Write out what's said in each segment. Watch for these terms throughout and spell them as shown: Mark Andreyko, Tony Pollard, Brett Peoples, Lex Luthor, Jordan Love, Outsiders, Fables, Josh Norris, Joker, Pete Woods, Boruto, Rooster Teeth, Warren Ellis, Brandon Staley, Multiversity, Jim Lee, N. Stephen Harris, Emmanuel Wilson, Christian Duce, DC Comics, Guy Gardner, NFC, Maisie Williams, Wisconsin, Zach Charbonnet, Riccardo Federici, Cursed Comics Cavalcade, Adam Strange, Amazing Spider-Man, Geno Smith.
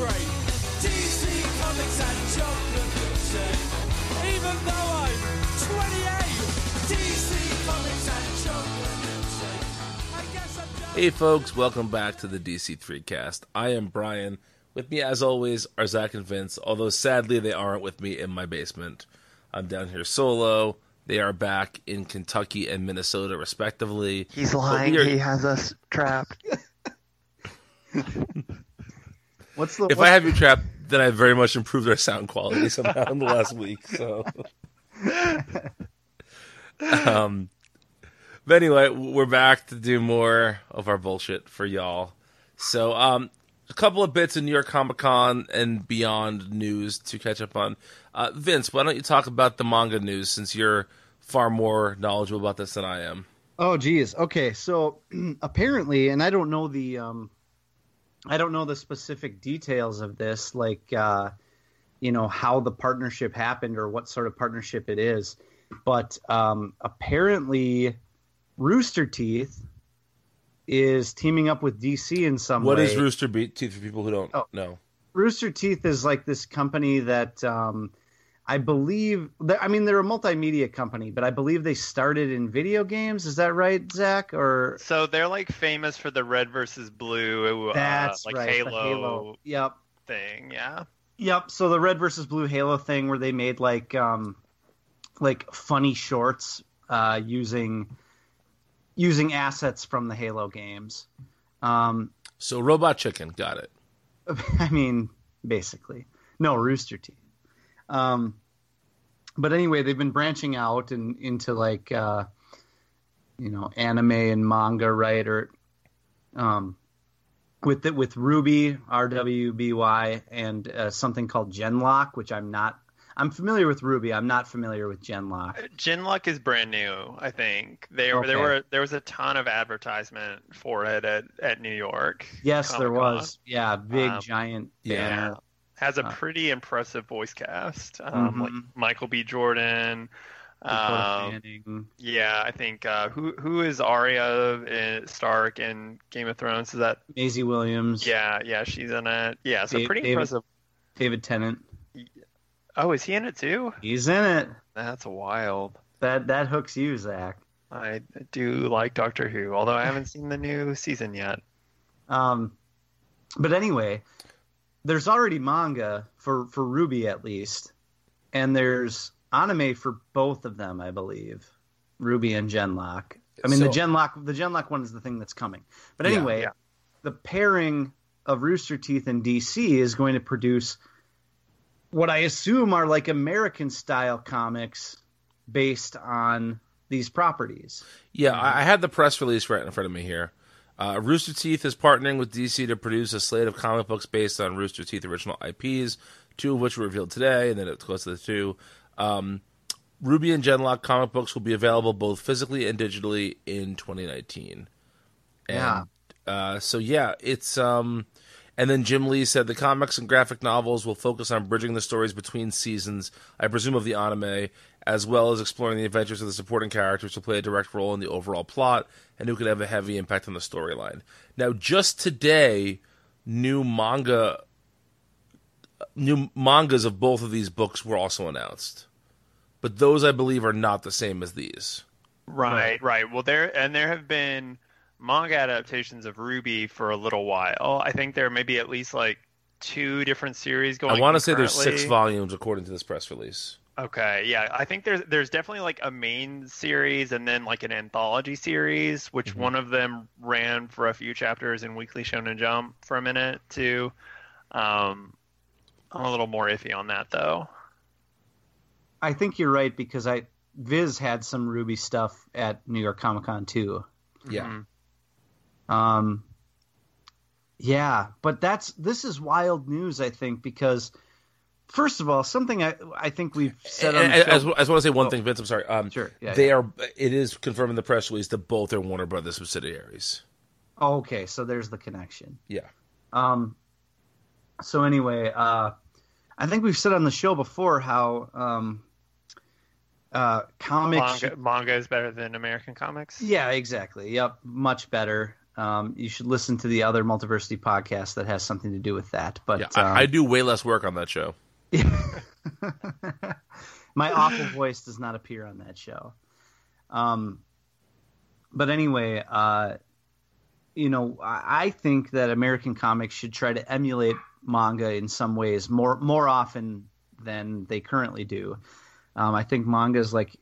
Cray. DC Comics and chocolate milkshake. Even though I'm 28, DC Comics and chocolate milkshake. I guess I'm just... Hey folks, welcome back to the DC 3Cast. I am Bryan. With me, as always, are Zach and Vince, although sadly they aren't with me in my basement. I'm down here solo. They are back in Kentucky and Minnesota, respectively. He's lying. He has us trapped. If I have you trapped, then I very much improved our sound quality somehow in the last week. So, but anyway, we're back to do more of our bullshit for y'all. So, a couple of bits in New York Comic Con and beyond news to catch up on. Vince, why don't you talk about the manga news, since you're far more knowledgeable about this than I am? Oh, geez. Okay, so apparently, and I don't know the specific details of this, like how the partnership happened or what sort of partnership it is, but apparently, Rooster Teeth is teaming up with DC in some way. What is Rooster Teeth for people who don't know? Rooster Teeth is like this company that I believe... I mean, they're a multimedia company, but I believe they started in video games. Is that right, Zach? Or so they're like famous for the red versus blue, that's like right, Halo yep. thing, yeah? Yep, so the red versus blue Halo thing where they made like funny shorts using assets from the Halo games. So Robot Chicken, got it. I mean, basically. No, Rooster Teeth. But anyway, they've been branching out into like, anime and manga, right? Or with RWBY, RWBY, and something called gen:LOCK, which I'm familiar with RWBY. I'm not familiar with gen:LOCK. gen:LOCK is brand new, I think. There was a ton of advertisement for it at New York. Yes, Comic-Con. There was. Yeah, big giant banner. Yeah. Has a pretty impressive voice cast. Like Michael B. Jordan. Yeah, I think who is Arya Stark in Game of Thrones? Is that Maisie Williams? Yeah, she's in it. Yeah, so pretty impressive. David Tennant. Oh, is he in it too? He's in it. That's wild. That hooks you, Zach. I do like Doctor Who, although I haven't seen the new season yet. But anyway, there's already manga for RWBY at least, and there's anime for both of them, I believe. RWBY and gen:LOCK. I mean, the gen:LOCK one is the thing that's coming. But anyway, the pairing of Rooster Teeth and DC is going to produce what I assume are like American-style comics based on these properties. Yeah, I had the press release right in front of me here. Rooster Teeth is partnering with DC to produce a slate of comic books based on Rooster Teeth original IPs, two of which were revealed today, and then it's close to the two. RWBY and gen:LOCK comic books will be available both physically and digitally in 2019. And, it's... And then Jim Lee said the comics and graphic novels will focus on bridging the stories between seasons, I presume of the anime, as well as exploring the adventures of the supporting characters who play a direct role in the overall plot and who could have a heavy impact on the storyline. Now, just today, new mangas of both of these books were also announced, but those I believe are not the same as these. Right. Well, there have been manga adaptations of RWBY for a little while. I think there may be at least like two different series going on. I want to say there's 6 volumes according to this press release. Okay, yeah. I think there's definitely like a main series and then like an anthology series, which one of them ran for a few chapters in Weekly Shonen Jump for a minute too. I'm a little more iffy on that though. I think you're right because Viz had some RWBY stuff at New York Comic Con too. Yeah. But this is wild news, I think, because first of all, something I think we've said on the show. I just want to say one thing, Vince. I'm sorry. Sure. Yeah, it is confirmed in the press release that both are Warner Brothers subsidiaries. Oh, okay, so there's the connection. Yeah. So anyway, I think we've said on the show before how comics manga is better than American comics. Yeah, exactly. Yep, much better. You should listen to the other Multiversity podcast that has something to do with that. But yeah, I do way less work on that show. My awful voice does not appear on that show. But anyway, you know, I think that American comics should try to emulate manga in some ways more often than they currently do. I think manga is like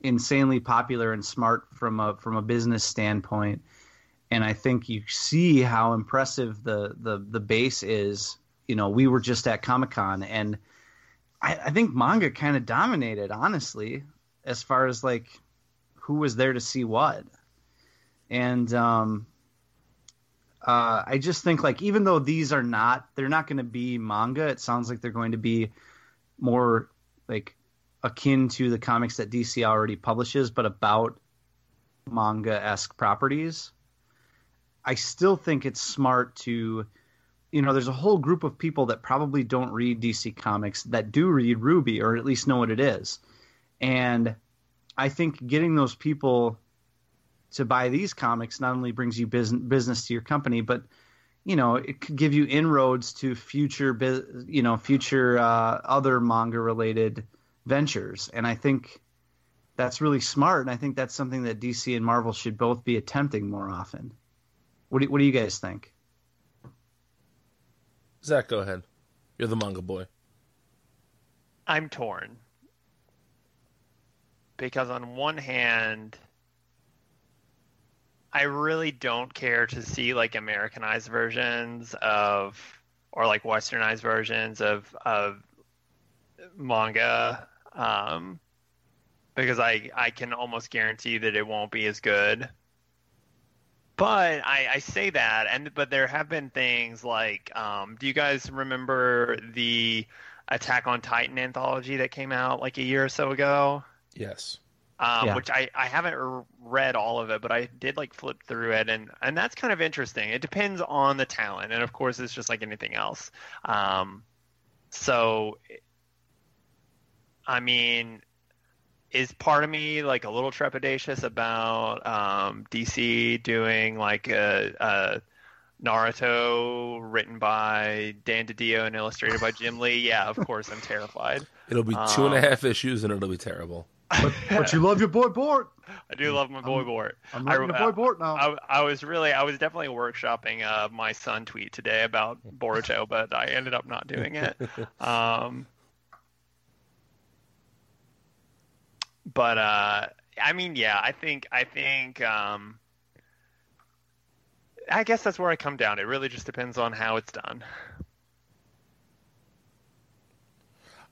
insanely popular and smart from a business standpoint. And I think you see how impressive the base is. You know, we were just at Comic-Con, and I think manga kind of dominated, honestly, as far as like who was there to see what. And I just think, like, even though they're not going to be manga, it sounds like they're going to be more like akin to the comics that DC already publishes, but about manga-esque properties. I still think it's smart to, you know, there's a whole group of people that probably don't read DC comics that do read RWBY, or at least know what it is. And I think getting those people to buy these comics not only brings you business to your company, but, you know, it could give you inroads to future other manga related ventures. And I think that's really smart. And I think that's something that DC and Marvel should both be attempting more often. What do you guys think? Zach, go ahead. You're the manga boy. I'm torn. Because on one hand, I really don't care to see like Americanized versions of, or like Westernized versions of manga, because I can almost guarantee that it won't be as good. But I say that, but there have been things like, do you guys remember the Attack on Titan anthology that came out like a year or so ago? Yes. Yeah. Which I haven't read all of it, but I did like flip through it, and that's kind of interesting. It depends on the talent, and of course it's just like anything else. So, I mean, is part of me like a little trepidatious about DC doing like a Naruto written by Dan DiDio and illustrated by Jim Lee? Yeah, of course I'm terrified. It'll be 2.5 issues and it'll be terrible. But you love your boy Bort. I do love my boy Bort. I'm loving your boy Bort now. I was definitely workshopping my son tweet today about Boruto, but I ended up not doing it. But I mean, yeah, I think I guess that's where I come down. It really just depends on how it's done.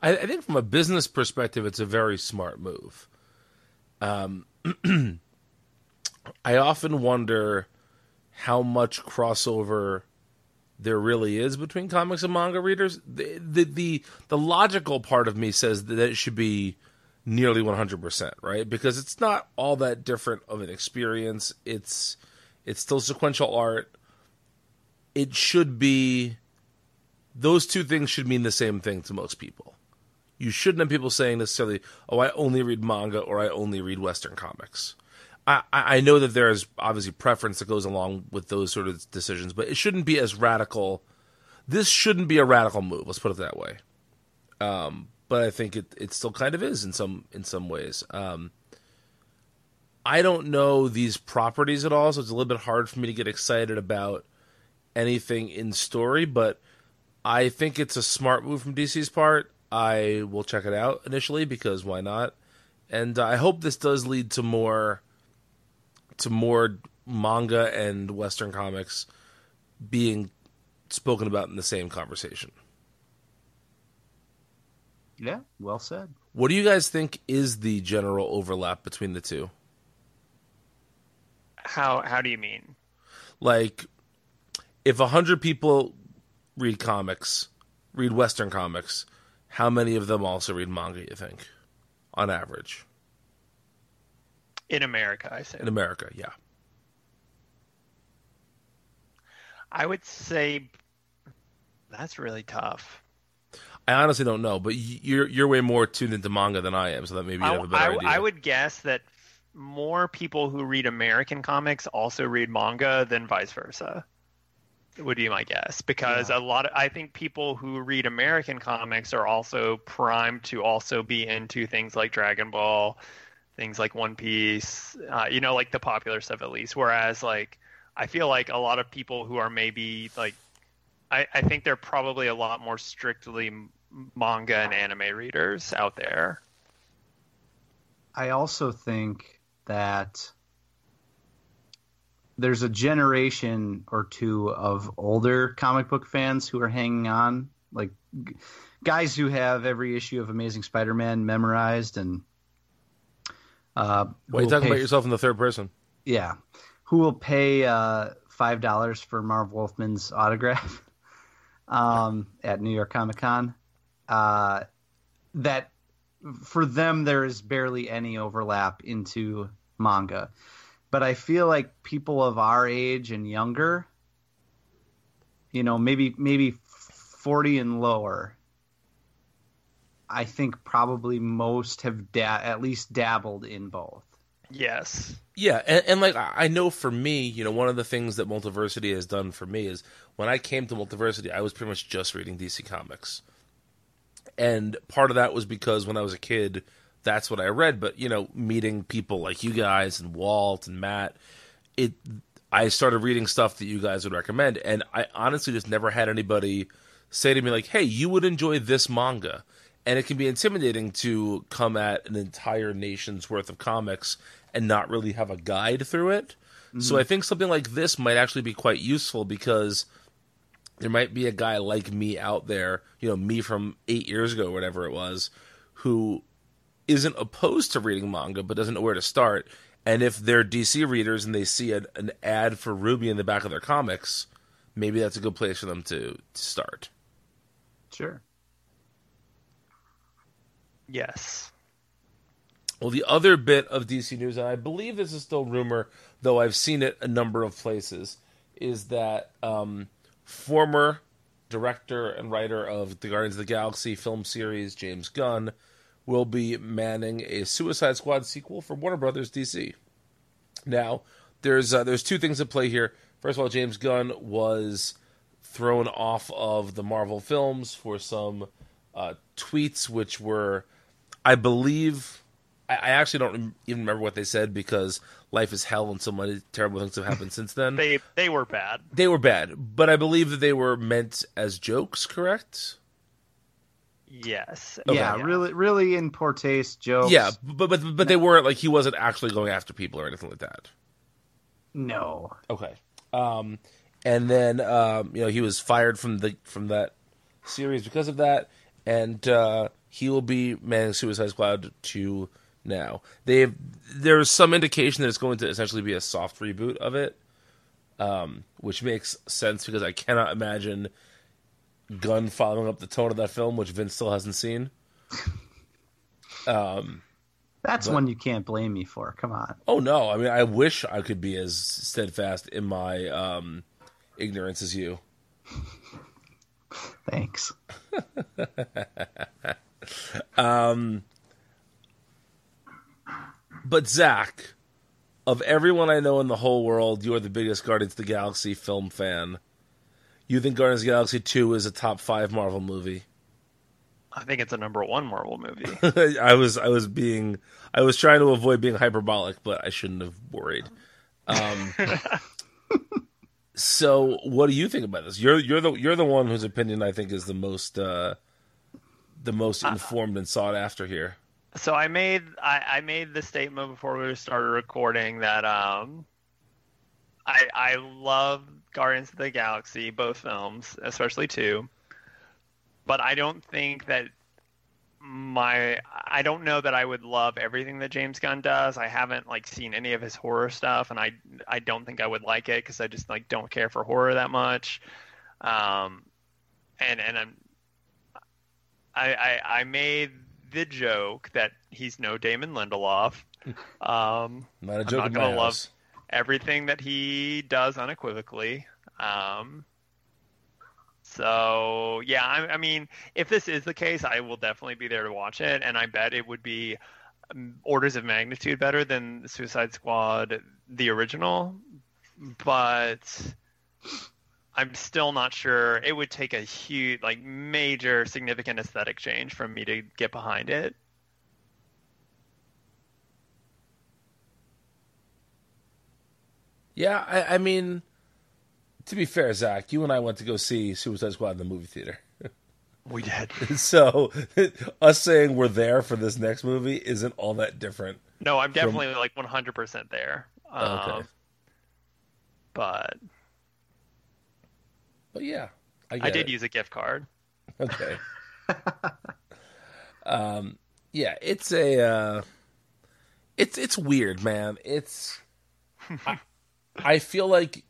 I think from a business perspective, it's a very smart move. I often wonder how much crossover there really is between comics and manga readers. The logical part of me says that it should be nearly 100%, right? Because it's not all that different of an experience. It's still sequential art. It should be... Those two things should mean the same thing to most people. You shouldn't have people saying necessarily, oh, I only read manga or I only read Western comics. I know that there is obviously preference that goes along with those sort of decisions, but it shouldn't be as radical. This shouldn't be a radical move, let's put it that way. But I think it still kind of is in some ways. I don't know these properties at all, so it's a little bit hard for me to get excited about anything in story, but I think it's a smart move from DC's part. I will check it out initially because why not? And I hope this does lead to more manga and Western comics being spoken about in the same conversation. Yeah, well said. What do you guys think is the general overlap between the two? How do you mean? Like, if 100 people read Western comics, how many of them also read manga, you think, on average? In America, I say. In America, yeah. I would say that's really tough. I honestly don't know, but you're way more tuned into manga than I am, so that maybe you have a better idea. I would guess that more people who read American comics also read manga than vice versa, would be my guess, because a lot of, I think people who read American comics are also primed to also be into things like Dragon Ball, things like One Piece, you know, like the popular stuff at least. Whereas, like, I feel like a lot of people who are maybe like, I think they're probably a lot more strictly manga and anime readers out there. I also think that there's a generation or two of older comic book fans who are hanging on, like guys who have every issue of Amazing Spider-Man memorized. And well, you're talking about yourself in the third person. Yeah. Who will pay $5 for Marv Wolfman's autograph at New York Comic Con. That for them, there is barely any overlap into manga. But I feel like people of our age and younger, you know, maybe 40 and lower, I think probably most have at least dabbled in both. Yes. Yeah, and like I know for me, you know, one of the things that Multiversity has done for me is when I came to Multiversity, I was pretty much just reading DC Comics. And part of that was because when I was a kid, that's what I read. But, you know, meeting people like you guys and Walt and Matt, I started reading stuff that you guys would recommend. And I honestly just never had anybody say to me like, hey, you would enjoy this manga. And it can be intimidating to come at an entire nation's worth of comics and not really have a guide through it. Mm-hmm. So I think something like this might actually be quite useful, because there might be a guy like me out there, you know, me from 8 years ago, whatever it was, who isn't opposed to reading manga but doesn't know where to start. And if they're DC readers and they see an ad for RWBY in the back of their comics, maybe that's a good place for them to start. Sure. Yes. Well, the other bit of DC news, and I believe this is still rumor, though I've seen it a number of places, is that former director and writer of the Guardians of the Galaxy film series, James Gunn, will be manning a Suicide Squad sequel for Warner Brothers DC. Now, there's two things at play here. First of all, James Gunn was thrown off of the Marvel films for some tweets, which were, I believe, I actually don't even remember what they said, because life is hell and so many terrible things have happened since then. They were bad. They were bad, but I believe that they were meant as jokes, correct? Yes. Okay. Yeah, really in poor taste jokes. Yeah, but they weren't like, he wasn't actually going after people or anything like that. No. Okay. And then you know, he was fired from that series because of that, and he will be manning Suicide Squad 2 now. There's some indication that it's going to essentially be a soft reboot of it, which makes sense, because I cannot imagine Gunn following up the tone of that film, which Vince still hasn't seen. That's one you can't blame me for. Come on. Oh no! I mean, I wish I could be as steadfast in my ignorance as you. Thanks. But Zach, of everyone I know in the whole world, you are the biggest Guardians of the Galaxy film fan. You think Guardians of the Galaxy 2 is a top 5 Marvel movie? I think it's a number 1 Marvel movie. I was trying to avoid being hyperbolic, but I shouldn't have worried. So, what do you think about this? You're the one whose opinion I think is the most informed and sought after here. So I made the statement before we started recording that I love Guardians of the Galaxy, both films, especially 2. But I don't think that I don't know that I would love everything that James Gunn does. I haven't like seen any of his horror stuff, and I don't think I would like it, because I just like don't care for horror that much. I made the joke that he's no Damon Lindelof. Not a joke. I'm not gonna love everything that he does unequivocally. So, yeah, I mean, if this is the case, I will definitely be there to watch it. And I bet it would be orders of magnitude better than Suicide Squad, the original, but I'm still not sure. It would take a huge, like, major significant aesthetic change for me to get behind it. Yeah, I mean, to be fair, Zach, you and I went to go see Suicide Squad in the movie theater. We did. So us saying we're there for this next movie isn't all that different. No, I'm definitely like 100% there. Okay. But yeah, I did use a gift card. Okay. Yeah, it's a it's weird, man. It's I feel like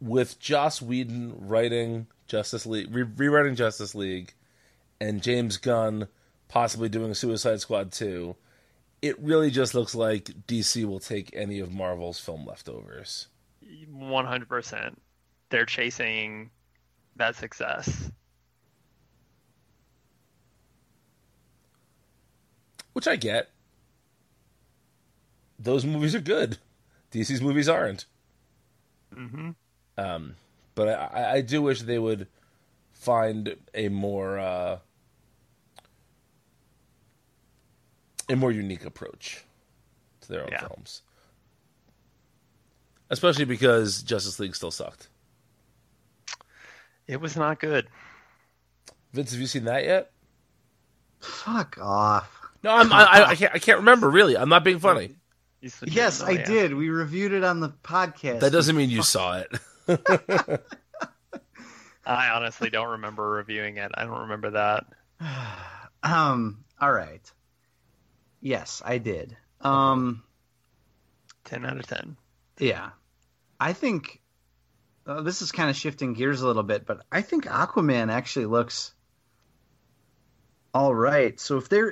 with Joss Whedon writing Justice League, rewriting Justice League, and James Gunn possibly doing Suicide Squad 2, it really just looks like DC will take any of Marvel's film leftovers. 100%. They're chasing that success. Which I get. Those movies are good. DC's movies aren't. Mm-hmm. But I do wish they would find a more unique approach to their own films, especially because Justice League still sucked. It was not good. Vince, have you seen that yet? Fuck off! No, I can't remember. Really, I'm not being funny. Yes, I did. We reviewed it on the podcast. That doesn't mean you saw it. I honestly don't remember reviewing it. I don't remember that. All right. Yes, I did. 10 out of 10. Yeah. I think this is kind of shifting gears a little bit, but I think Aquaman actually looks all right. So they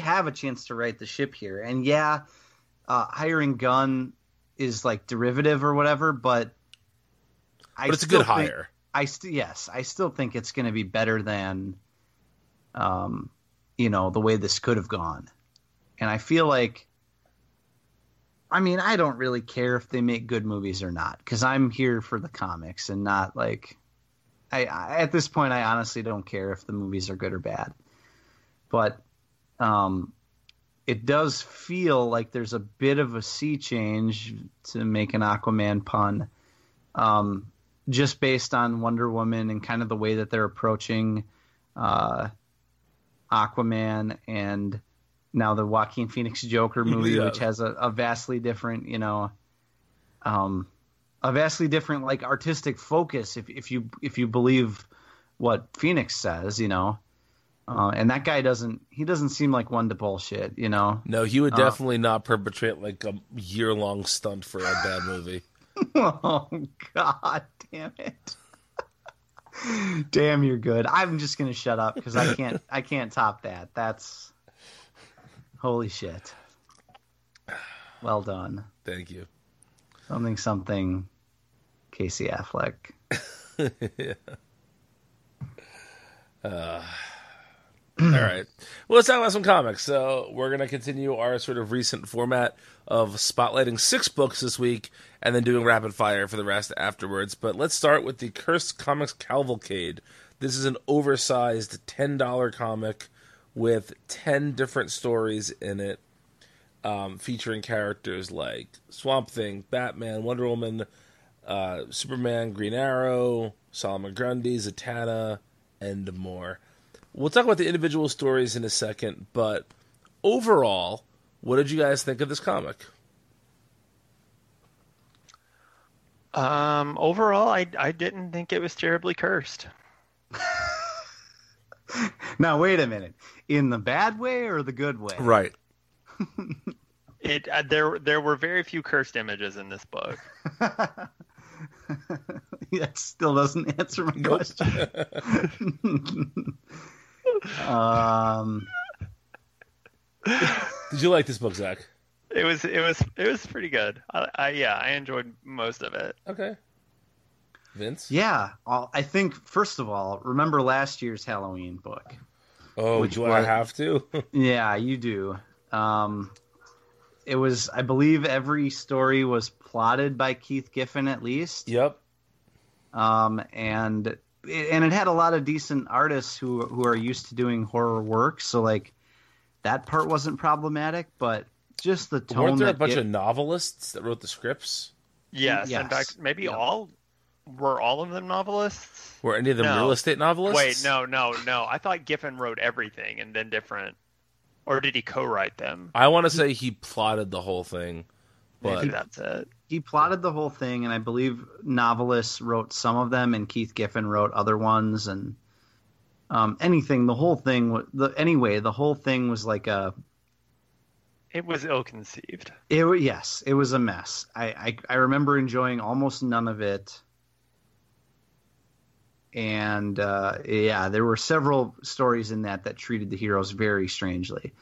have a chance to right the ship here. And yeah, hiring Gunn is like derivative or whatever, but it's a good hire. I still think it's going to be better than, the way this could have gone. And I feel like, I mean, I don't really care if they make good movies or not, because I'm here for the comics and not like, I at this point I honestly don't care if the movies are good or bad. But it does feel like there's a bit of a sea change, to make an Aquaman pun, just based on Wonder Woman and kind of the way that they're approaching Aquaman, and now the Joaquin Phoenix Joker movie, which has a vastly different, like artistic focus. If you believe what Phoenix says, and that guy doesn't seem like one to bullshit, No, he would definitely not perpetrate like a year-long stunt for a bad movie. Oh, God damn it. Damn, you're good. I'm just going to shut up because I can't top that. That's holy shit. Well done. Thank you. Something Casey Affleck. All right. Well, let's talk about some comics. So we're going to continue our sort of recent format of spotlighting 6 books this week and then doing rapid fire for the rest afterwards. But let's start with the Cursed Comics Cavalcade. This is an oversized $10 comic with 10 different stories in it, featuring characters like Swamp Thing, Batman, Wonder Woman, Superman, Green Arrow, Solomon Grundy, Zatanna, and more. We'll talk about the individual stories in a second, but overall, what did you guys think of this comic? Overall, I didn't think it was terribly cursed. Now, wait a minute. In the bad way or the good way? Right. There were very few cursed images in this book. That still doesn't answer my question. Did you like this book, Zach? It was pretty good. I enjoyed most of it. Okay. Vince? Yeah. I think, first of all, remember last year's Halloween book. Oh, do I have to? Yeah, you do. It was, I believe, every story was plotted by Keith Giffen at least. Yep. And it had a lot of decent artists who are used to doing horror work, so like that part wasn't problematic, but just the tone. Weren't there a bunch of novelists that wrote the scripts? Yes. In fact, maybe all were all of them novelists? Were any of them real estate novelists? Wait, no. I thought Giffen wrote everything and then different. Or did he co-write them? I want to say he plotted the whole thing. But maybe that's it. He plotted the whole thing, and I believe novelists wrote some of them, and Keith Giffen wrote other ones, and anything. The whole thing, the whole thing was like a. It was ill-conceived. It was a mess. I remember enjoying almost none of it. And there were several stories in that treated the heroes very strangely.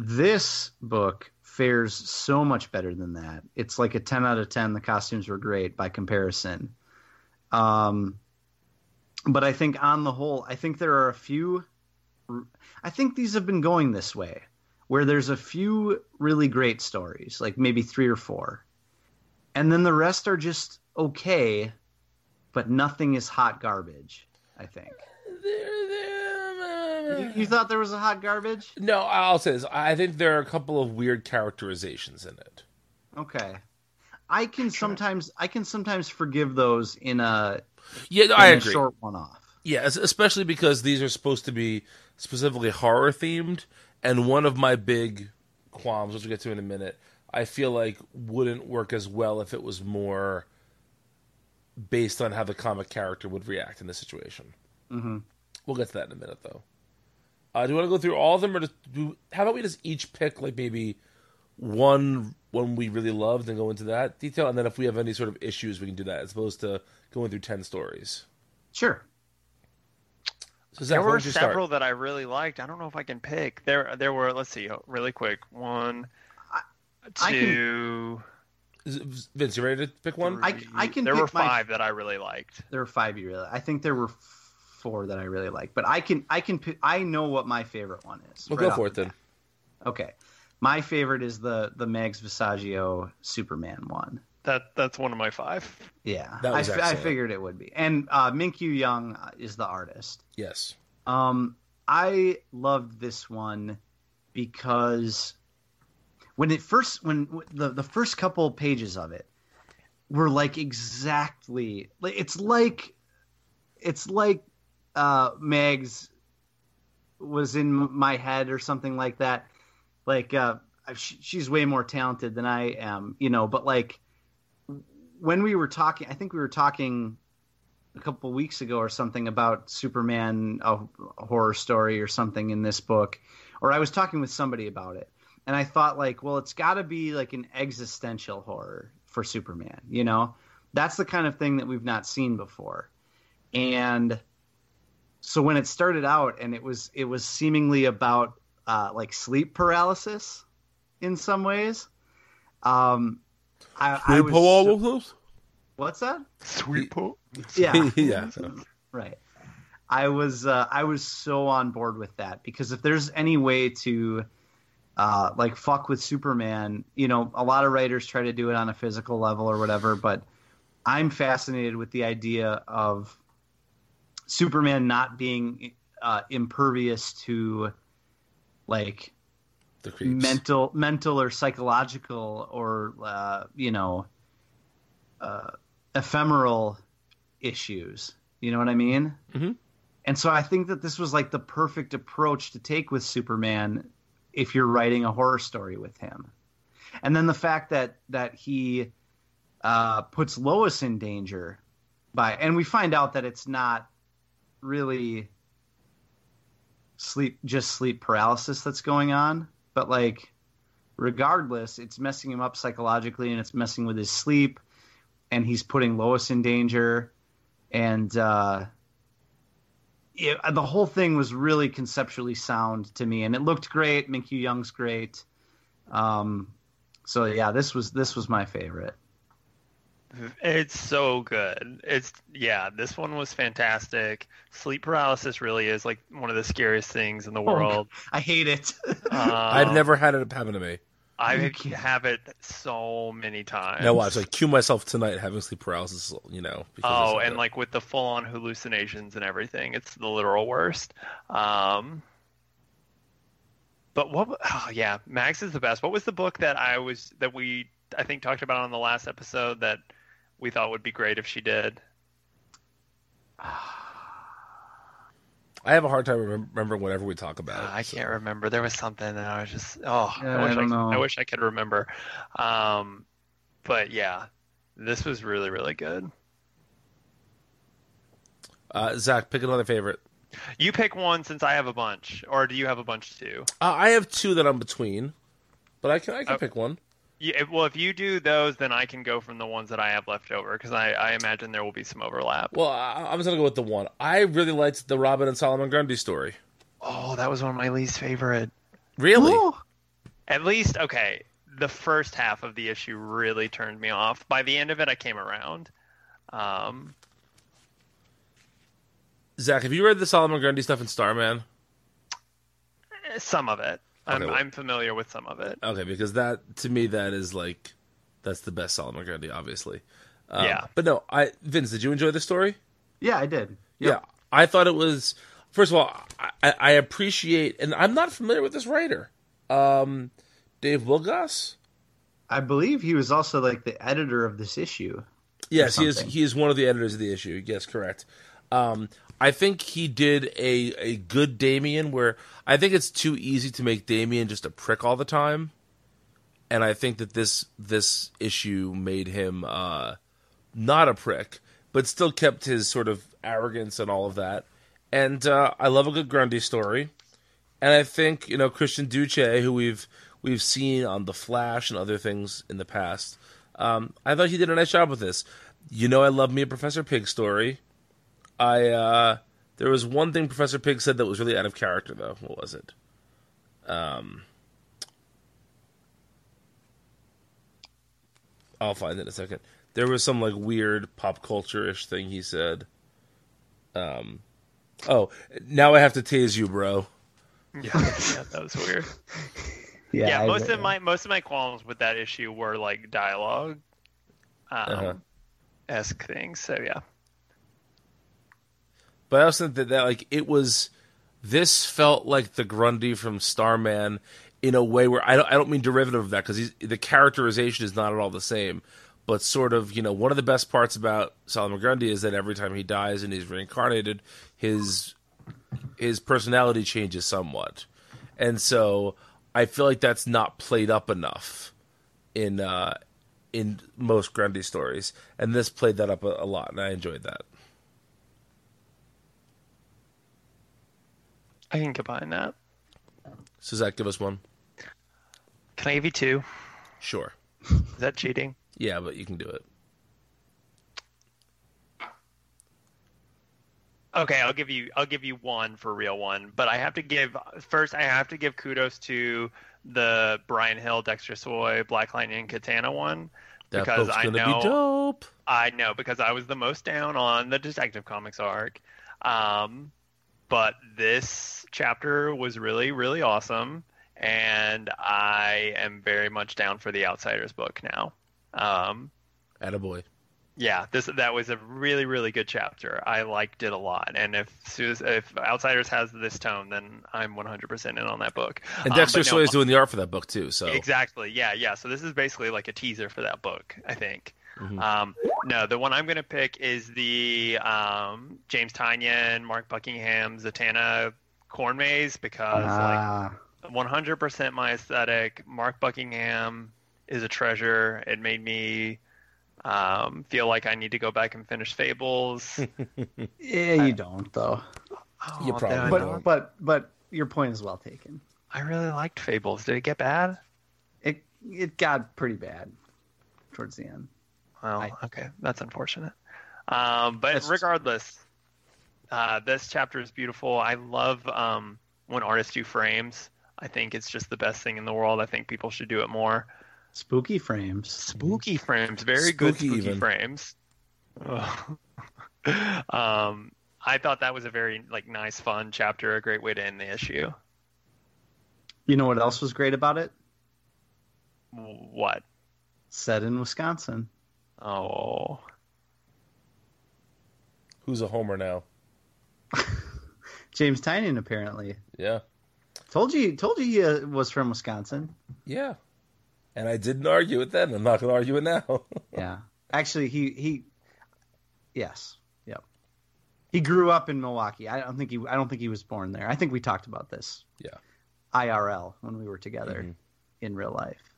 This book fares so much better than that. It's like a 10 out of 10. The costumes were great by comparison. But I think on the whole, I think there are a few. I think these have been going this way, where there's a few really great stories, like maybe 3 or 4. And then the rest are just okay. But nothing is hot garbage, I think. You thought there was a hot garbage? No, I'll say this. I think there are a couple of weird characterizations in it. Okay. I can sometimes forgive those in a, I agree. A short one-off. Yeah, especially because these are supposed to be specifically horror-themed. And one of my big qualms, which we'll get to in a minute, I feel like wouldn't work as well if it was more based on how the comic character would react in this situation. Mm-hmm. We'll get to that in a minute, though. Do you want to go through all of them, or how about we just each pick like maybe one we really loved and go into that detail, and then if we have any sort of issues, we can do that as opposed to going through 10 stories. Sure. So Zach, there were several that I really liked. I don't know if I can pick. There were. Let's see, really quick. One, two. Vince, you ready to pick one? I can. There pick were five that I really liked. There were five you really. I think there were four that I really liked, but I can. I know what my favorite one is. We'll go for it then. Okay, my favorite is the Mags Visaggio Superman one. That's one of my five. Yeah, that was I figured it would be. And Minkyu Young is the artist. Yes. I loved this one because. When the first couple pages of it were like exactly – it's like Mags was in my head or something like that. Like she's way more talented than I am, you know. But like when we were talking – I think we were talking a couple weeks ago or something about Superman, a horror story or something in this book. Or I was talking with somebody about it. And I thought, like, well, it's got to be like an existential horror for Superman, you know? That's the kind of thing that we've not seen before. And so when it started out and it was seemingly about like sleep paralysis in some ways. I was what's that? Sleep paralysis? Yeah. Yeah. Right. I was so on board with that, because if there's any way to like fuck with Superman, you know, a lot of writers try to do it on a physical level or whatever, but I'm fascinated with the idea of Superman not being impervious to like the creeps. mental or psychological or ephemeral issues. You know what I mean? Mm-hmm. And so I think that this was like the perfect approach to take with Superman if you're writing a horror story with him. And then the fact that he puts Lois in danger and we find out that it's not really sleep paralysis that's going on, but like regardless, it's messing him up psychologically and it's messing with his sleep, and he's putting Lois in danger, and the whole thing was really conceptually sound to me, and it looked great. Minkyu Young's great. So yeah, this was my favorite. It's so good. This one was fantastic. Sleep paralysis really is like one of the scariest things in the world. I hate it. I've never had it happen to me. I have it so many times. No, I was like, cue myself tonight having sleep paralysis, you know. Oh, and like with the full-on hallucinations and everything, it's the literal worst. But what? Oh, yeah, Max is the best. What was the book that we talked about on the last episode that we thought would be great if she did? I have a hard time remembering whatever we talk about. Can't remember. There was something that I was just... I wish I could remember. But yeah, this was really, really good. Zach, pick another favorite. You pick one since I have a bunch. Or do you have a bunch too? I have two that I'm between. But I can pick one. Yeah, well, if you do those, then I can go from the ones that I have left over, because I imagine there will be some overlap. Well, I'm just going to go with the one. I really liked the Robin and Solomon Grundy story. Oh, that was one of my least favorite. Really? Ooh. At least, okay, the first half of the issue really turned me off. By the end of it, I came around. Zach, have you read the Solomon Grundy stuff in Starman? Some of it. I'm familiar with some of it. Okay, because that, to me, that is like, that's the best Solomon Grundy, obviously. Yeah. But no, Vince, did you enjoy the story? Yeah, I did. Yep. Yeah. I thought it was, first of all, I appreciate, and I'm not familiar with this writer, Dave Wilgoss? I believe he was also like the editor of this issue. Yes, he is one of the editors of the issue. Yes, correct. I think he did a good Damien, where I think it's too easy to make Damien just a prick all the time, and I think that this issue made him not a prick, but still kept his sort of arrogance and all of that. And I love a good Grundy story, and I think, you know, Christian Duce, who we've seen on The Flash and other things in the past, I thought he did a nice job with this. You know, I love me a Professor Pig story. There was one thing Professor Pig said that was really out of character, though. What was it? I'll find it in a second. There was some like weird pop culture-ish thing he said. Oh, now I have to tase you, bro. Yeah, that was weird. Yeah, most of my qualms with that issue were like dialogue, esque things. So yeah. But I also think that like this felt like the Grundy from Starman in a way where I don't mean derivative of that, because the characterization is not at all the same, but sort of, you know, one of the best parts about Solomon Grundy is that every time he dies and he's reincarnated, his personality changes somewhat, and so I feel like that's not played up enough in most Grundy stories, and this played that up a lot, and I enjoyed that. I can combine that. So, Zach, give us one. Can I give you two? Sure. Is that cheating? Yeah, but you can do it. Okay, I'll give you one for real one, but I have to give kudos to the Bryan Hill, Dexter Soy, Black Lightning, Katana one. That book's gonna be dope. I know, because I was the most down on the Detective Comics arc. But this chapter was really, really awesome, and I am very much down for the Outsiders book now. Attaboy. Yeah, that was a really, really good chapter. I liked it a lot, and if Outsiders has this tone, then I'm 100% in on that book. And Dexter Soy is doing the art for that book too. So exactly, yeah. So this is basically like a teaser for that book, I think. Mm-hmm. No, the one I'm going to pick is the James Tynion, Mark Buckingham, Zatanna corn maze, because 100% my aesthetic. Mark Buckingham is a treasure. It made me feel like I need to go back and finish Fables. Yeah, you don't, though. Oh, you probably don't. But your point is well taken. I really liked Fables. Did it get bad? It got pretty bad towards the end. Well, okay, that's unfortunate. But regardless, this chapter is beautiful. I love when artists do frames. I think it's just the best thing in the world. I think people should do it more. Spooky frames. Spooky frames. Very good spooky frames. I thought that was a very nice, fun chapter. A great way to end the issue. You know what else was great about it? What? Set in Wisconsin. Oh. Who's a homer now? James Tynion, apparently. Yeah. Told you he was from Wisconsin. Yeah. And I didn't argue it then. I'm not going to argue it now. Yeah. Actually, he yes. Yep. He grew up in Milwaukee. I don't think he was born there. I think we talked about this. Yeah. IRL when we were together in real life.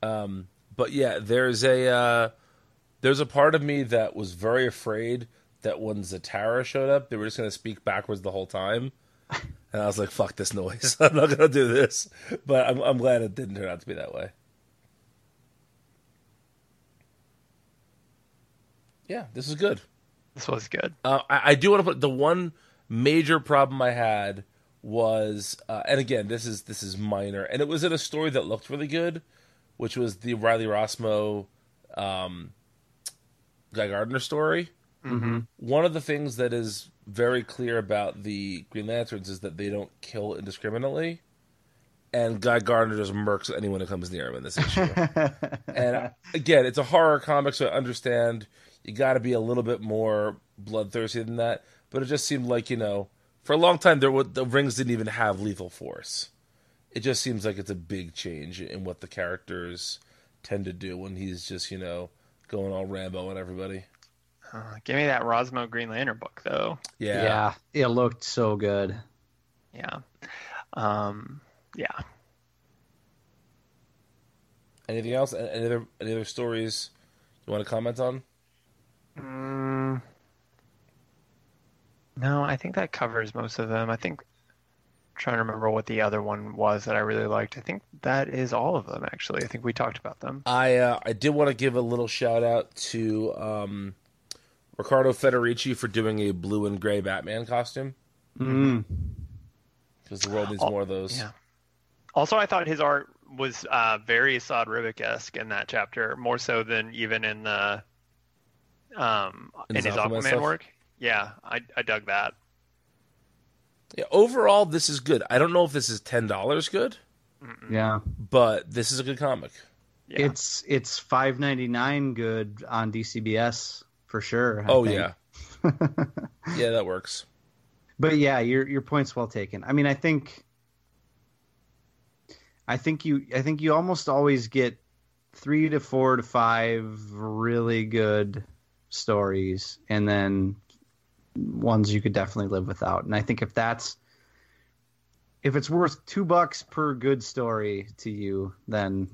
But yeah, there's a part of me that was very afraid that when Zatara showed up, they were just going to speak backwards the whole time. And I was like, fuck this noise. I'm not going to do this. But I'm glad it didn't turn out to be that way. Yeah, this is good. This was good. I do want to put the one major problem I had was, and again, this is minor. And it was in a story that looked really good, which was the Riley Rossmo Guy Gardner story. Mm-hmm. One of the things that is very clear about the Green Lanterns is that they don't kill indiscriminately, and Guy Gardner just murks anyone who comes near him in this issue. And again, it's a horror comic, so I understand you got to be a little bit more bloodthirsty than that, but it just seemed like, for a long time, the rings didn't even have lethal force. It just seems like it's a big change in what the characters tend to do when he's just, going all Rambo on everybody. Give me that Rosmo Green Lantern book, though. Yeah, it looked so good. Yeah. Yeah. Anything else? Any other stories you want to comment on? No, I think that covers most of them. I'm trying to remember what the other one was that I really liked. I think that is all of them, actually. I think we talked about them. I did want to give a little shout-out to... Riccardo Federici for doing a blue and gray Batman costume. Mm. Because the world needs more of those. Yeah. Also, I thought his art was very Asad Ribic-esque in that chapter, more so than even in the in his Aquaman work. Yeah, I dug that. Yeah, overall, this is good. I don't know if this is $10 good. Mm-mm. Yeah, but this is a good comic. Yeah. It's $5.99 good on DCBS. For sure. I think. Yeah. Yeah, that works. But yeah, your point's well taken. I mean, I think you almost always get 3 to 4 to 5 really good stories, and then ones you could definitely live without. And I think if it's worth $2 per good story to you, then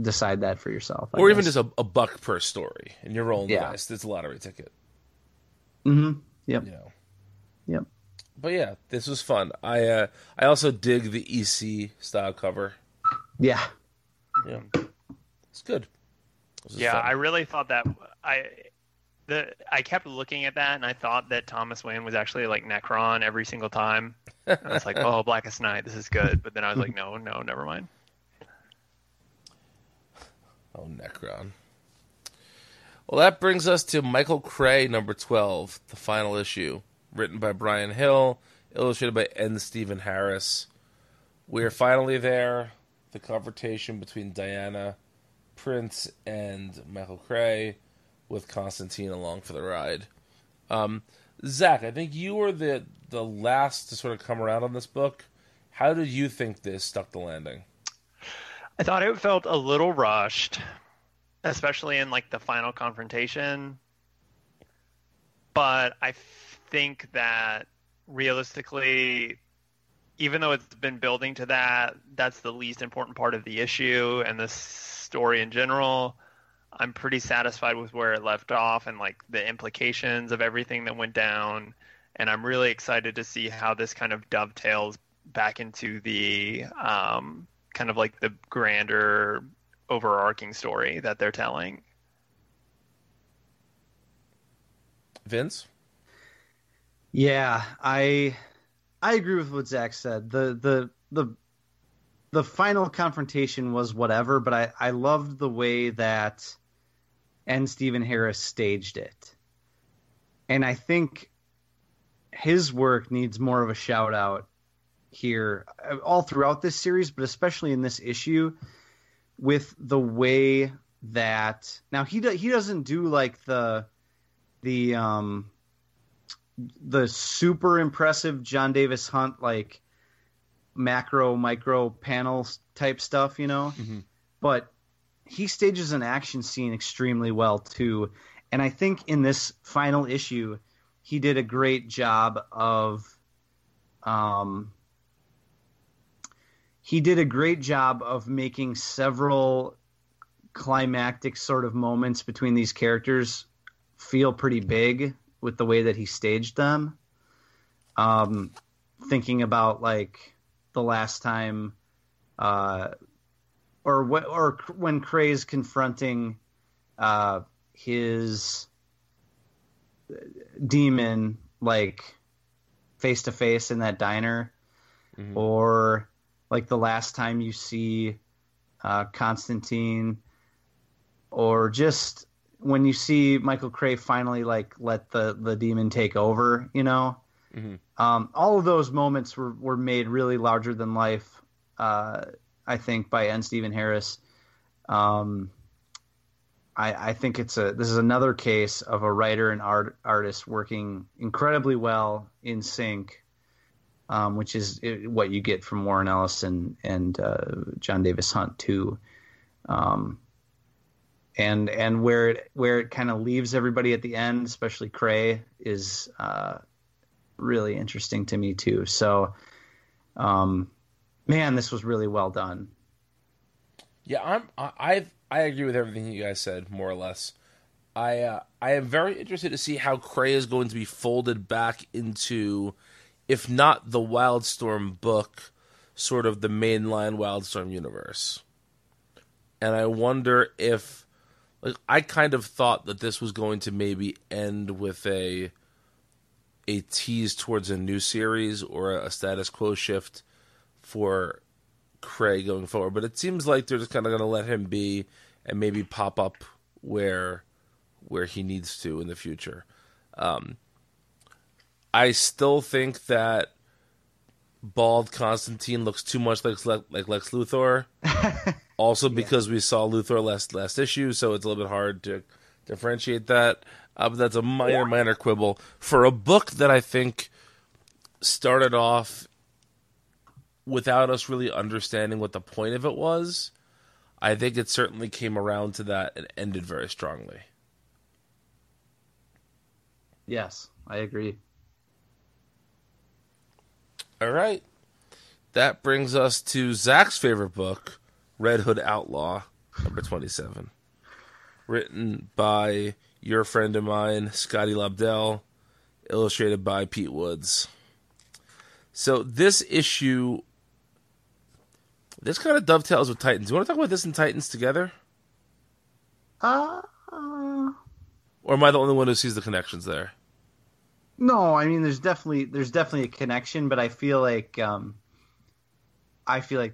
decide that for yourself. Or even just a $1 per story, and you're rolling the dice. It's a lottery ticket. Mm-hmm. Yep. Yep. But yeah, this was fun. I also dig the EC style cover. Yeah. Yeah. It's good. Yeah, fun. I really thought that I kept looking at that, and I thought that Thomas Wayne was actually like Necron every single time. And I was like, oh, Blackest Night, this is good. But then I was like, no, never mind. Oh, Necron. Well, that brings us to Michael Cray, number 12, the final issue. Written by Bryan Hill, illustrated by N. Stephen Harris. We are finally there. The confrontation between Diana, Prince, and Michael Cray, with Constantine along for the ride. Zach, I think you were the last to sort of come around on this book. How did you think this stuck the landing? I thought it felt a little rushed, especially in the final confrontation. But I think that realistically, even though it's been building to that, that's the least important part of the issue and the story in general. I'm pretty satisfied with where it left off and the implications of everything that went down. And I'm really excited to see how this kind of dovetails back into the, kind of the grander overarching story that they're telling. Vince? Yeah, I agree with what Zach said. The the final confrontation was whatever, but I loved the way that N. Stephen Harris staged it. And I think his work needs more of a shout out here all throughout this series, but especially in this issue with the way that now he doesn't do like the super impressive John Davis Hunt, like macro micro panels type stuff, you know, mm-hmm. but he stages an action scene extremely well too. And I think in this final issue, he did a great job of, making several climactic sort of moments between these characters feel pretty big with the way that he staged them. Thinking about like the last time, or when Cray's confronting his demon like face to face in that diner, mm-hmm. or like the last time you see Constantine, or just when you see Michael Cray finally like let the demon take over, you know, mm-hmm. All of those moments were made really larger than life. I think by N. Stephen Harris. I think this is another case of a writer and artist working incredibly well in sync, which is what you get from Warren Ellis and John Davis Hunt too, and where it kind of leaves everybody at the end, especially Cray, is really interesting to me too. So, man, this was really well done. Yeah, I agree with everything you guys said, more or less. I am very interested to see how Cray is going to be folded back into, if not the Wildstorm book, sort of the mainline Wildstorm universe. And I wonder if, like, I kind of thought that this was going to maybe end with a tease towards a new series or a status quo shift for Cray going forward, but it seems like they're just kind of going to let him be and maybe pop up where he needs to in the future. I still think that bald Constantine looks too much like Lex Luthor. Also, because we saw Luthor last issue, so it's a little bit hard to differentiate that. But that's a minor quibble for a book that I think started off without us really understanding what the point of it was. I think it certainly came around to that and ended very strongly. Yes, I agree. All right. That brings us to Zach's favorite book, Red Hood Outlaw, number 27. Written by your friend of mine, Scotty Lobdell, illustrated by Pete Woods. So this issue... this kind of dovetails with Titans. You want to talk about this and Titans together? Or am I the only one who sees the connections there? No, I mean there's definitely a connection, but I feel like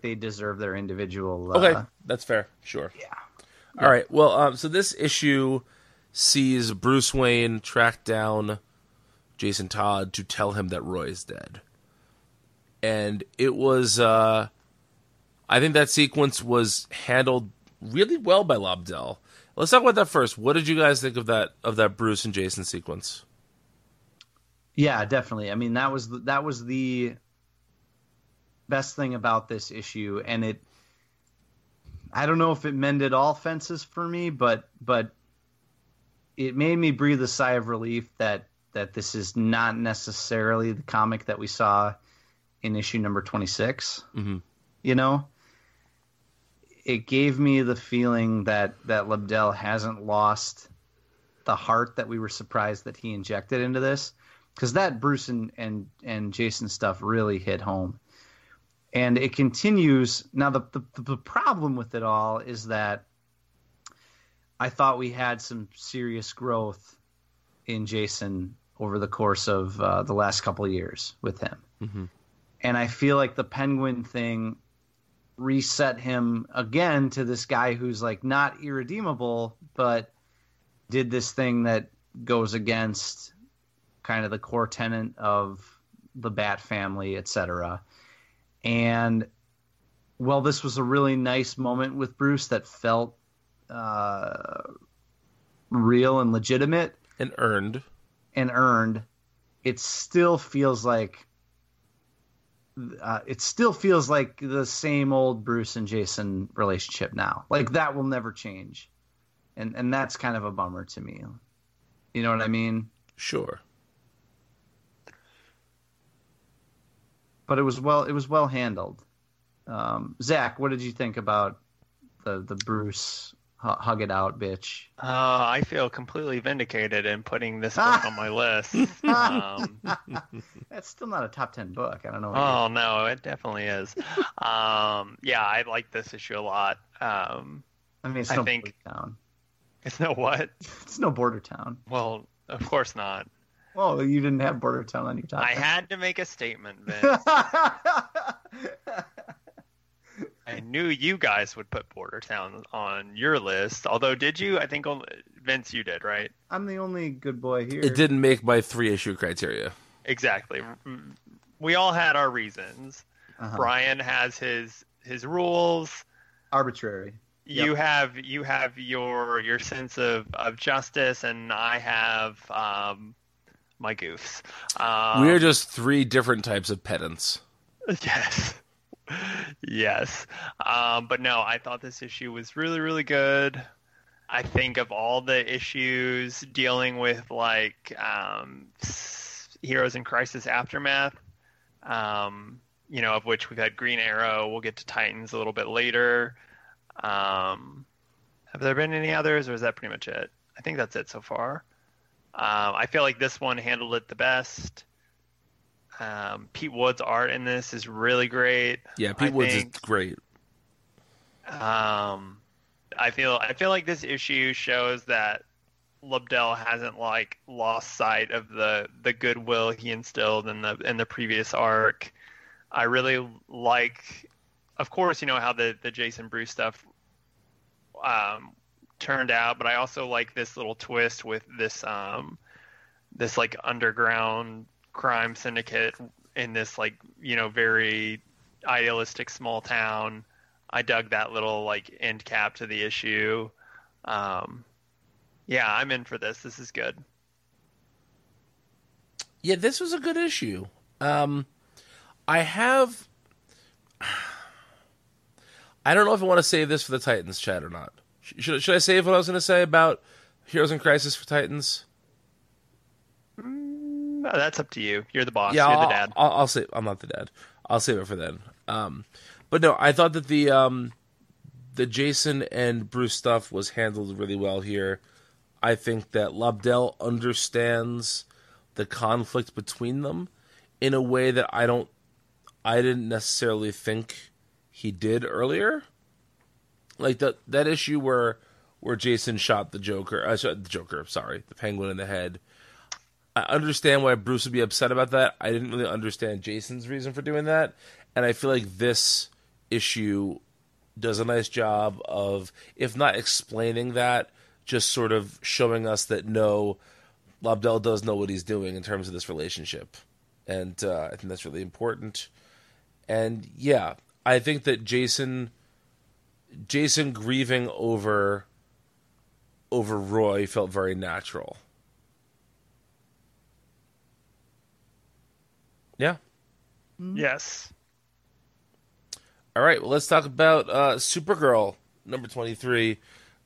they deserve their individual. Okay, that's fair. Sure. Yeah. All right. Well, so this issue sees Bruce Wayne track down Jason Todd to tell him that Roy is dead, and it was. I think that sequence was handled really well by Lobdell. Let's talk about that first. What did you guys think of that Bruce and Jason sequence? Yeah, definitely. I mean, that was the best thing about this issue, and it. I don't know if it mended all fences for me, but it made me breathe a sigh of relief that this is not necessarily the comic that we saw in issue number 26. Mm-hmm. You know. It gave me the feeling that Lobdell hasn't lost the heart that we were surprised that he injected into this, because that Bruce and Jason stuff really hit home. And it continues. Now, the problem with it all is that I thought we had some serious growth in Jason over the course of the last couple of years with him. Mm-hmm. And I feel like the Penguin thing reset him again to this guy who's like not irredeemable, but did this thing that goes against kind of the core tenet of the Bat family, etc. And well, this was a really nice moment with Bruce that felt real and legitimate and earned. It still feels like the same old Bruce and Jason relationship now. Like that will never change, and that's kind of a bummer to me. You know what I mean? Sure. But it was well handled. Zach, what did you think about the Bruce hug it out, bitch? I feel completely vindicated in putting this book on my list. That's still not a top 10 book. I don't know. Oh no, it definitely is. Yeah, I like this issue a lot. It's no border town. It's no what? It's no border town. Well, of course not. Well, you didn't have border town on your top 10. I had to make a statement, Vince. I knew you guys would put Border Town on your list. Although, did you? I think, only, Vince, you did, right? I'm the only good boy here. It didn't make my 3-issue criteria. Exactly. We all had our reasons. Uh-huh. Bryan has his rules. Arbitrary. Yep. You have your sense of justice, and I have my goofs. We are just 3 different types of pedants. Yes. Yes. But no, I thought this issue was really, really good. I think of all the issues dealing with like Heroes in Crisis Aftermath, of which we've had Green Arrow. We'll get to Titans a little bit later. Have there been any others, or is that pretty much it? I think that's it so far. I feel like this one handled it the best. Pete Wood's art in this is really great. Yeah, Pete Woods is great. I feel like this issue shows that Lobdell hasn't like lost sight of the goodwill he instilled in the previous arc. I really like, of course, how the Jason Bruce stuff turned out, but I also like this little twist with this like underground crime syndicate in this like very idealistic small town. I dug that little like end cap to the issue. I'm in for this is good. Yeah, this was a good issue. I don't know if I want to save this for the Titans chat or not. Should I save what I was going to say about Heroes in Crisis for Titans? No, that's up to you. You're the boss. Yeah, you're the dad. I'll say I'm not the dad. I'll save it for then. But no, I thought that the Jason and Bruce stuff was handled really well here. I think that Lobdell understands the conflict between them in a way that I didn't necessarily think he did earlier. Like that issue where Jason shot the Penguin in the head. I understand why Bruce would be upset about that. I didn't really understand Jason's reason for doing that. And I feel like this issue does a nice job of, if not explaining that, just sort of showing us that, no, Lobdell does know what he's doing in terms of this relationship. And I think that's really important. And, yeah, I think that Jason grieving over Roy felt very natural. Yeah. Yes. All right. Well, let's talk about Supergirl number 23,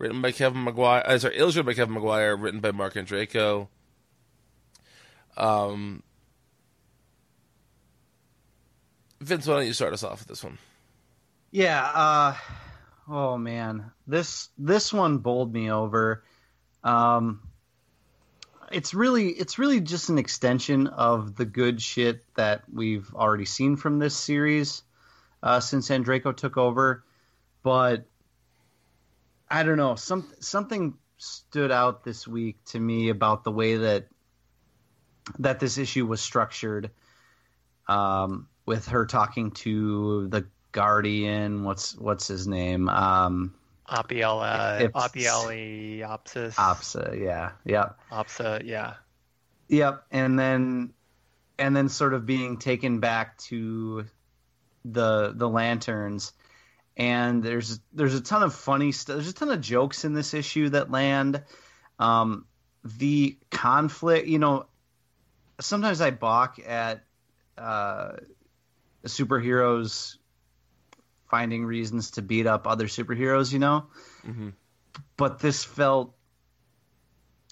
illustrated by Kevin Maguire, written by Mark Andreyko. Vince, why don't you start us off with this one? Yeah. Oh man, this one bowled me over. It's really just an extension of the good shit that we've already seen from this series since Andreyko took over. But I don't know, something stood out this week to me about the way that this issue was structured, with her talking to the Guardian. What's his name? Opsa. Yeah. Yep. Opsa. Yeah. Yep. And then sort of being taken back to the Lanterns. And there's a ton of funny stuff. There's a ton of jokes in this issue that land. The conflict, you know, sometimes I balk at superheroes finding reasons to beat up other superheroes, you know, mm-hmm. But this felt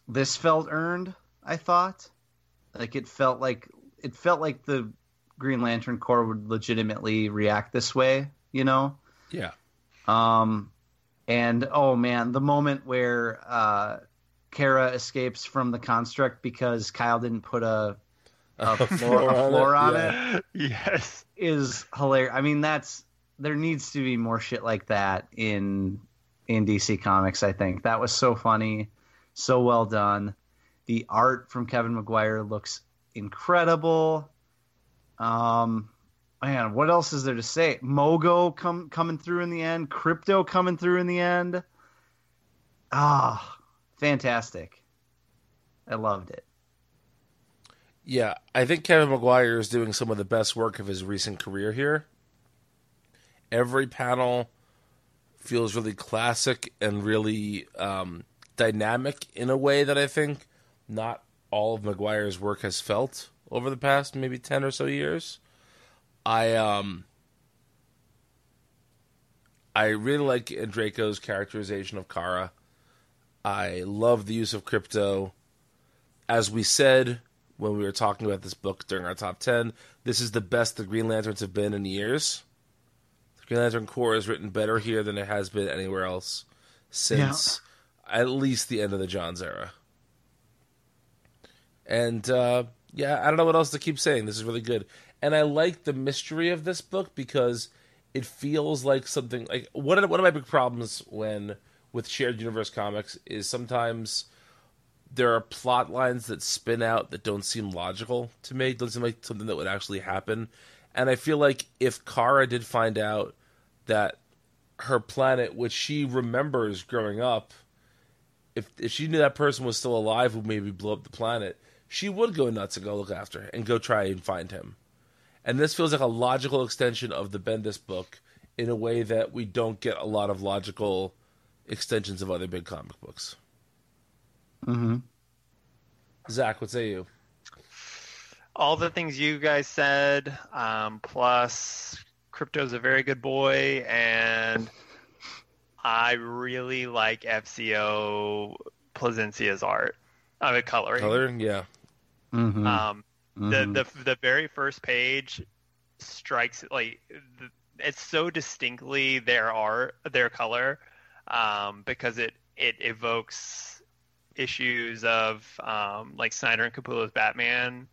earned. I thought it felt like the Green Lantern Corps would legitimately react this way, you know? Yeah. And oh man, the moment where Kara escapes from the construct because Kyle didn't put a floor on it. Yes. Is hilarious. I mean, there needs to be more shit like that in DC Comics, I think. That was so funny, so well done. The art from Kevin Maguire looks incredible. Man, what else is there to say? Mogo coming through in the end. Crypto coming through in the end. Ah, fantastic. I loved it. Yeah, I think Kevin Maguire is doing some of the best work of his recent career here. Every panel feels really classic and really dynamic in a way that I think not all of Maguire's work has felt over the past maybe 10 or so years. I really like Draco's characterization of Kara. I love the use of Crypto. As we said when we were talking about this book during our top 10, this is the best the Green Lanterns have been in years. The Green Lantern Corps is written better here than it has been anywhere else since at least the end of the Johns era. And I don't know what else to keep saying. This is really good. And I like the mystery of this book because it feels like something like one of my big problems with shared universe comics is sometimes there are plot lines that spin out that don't seem logical to me. It doesn't seem like something that would actually happen. And I feel like if Kara did find out that her planet, which she remembers growing up, if she knew that person was still alive who maybe blew up the planet, she would go nuts and go look after her and go try and find him. And this feels like a logical extension of the Bendis book in a way that we don't get a lot of logical extensions of other big comic books. Mm-hmm. Zach, what say you? All the things you guys said, plus Crypto's a very good boy, and I really like FCO Plazencia's art. I mean, coloring. Coloring, yeah. Mm-hmm. Mm-hmm. The very first page strikes like it's so distinctly their color because it evokes issues of like Snyder and Capullo's Batman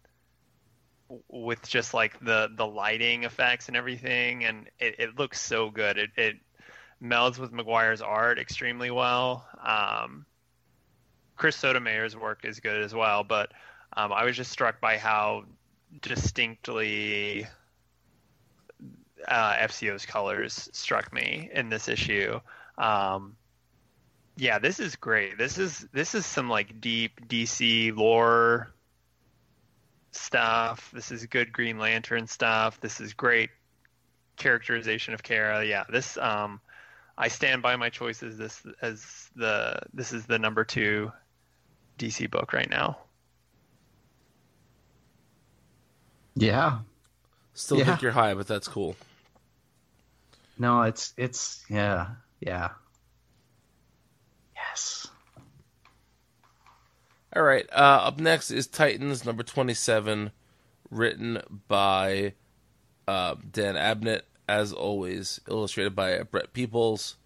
with just like the lighting effects and everything, and it looks so good. It melds with Maguire's art extremely well. Chris Sotomayor's work is good as well, but I was just struck by how distinctly FCO's colors struck me in this issue. This is great. This is some like deep DC lore stuff. This is good Green Lantern stuff. This is great characterization of Kara. Yeah, this I stand by my choices. This is the number 2 DC book right now. Yeah. Still think you're high, but that's cool. No, it's yeah. Yes. All right. Up next is Titans number 27, written by Dan Abnett, as always, illustrated by Brett Peoples.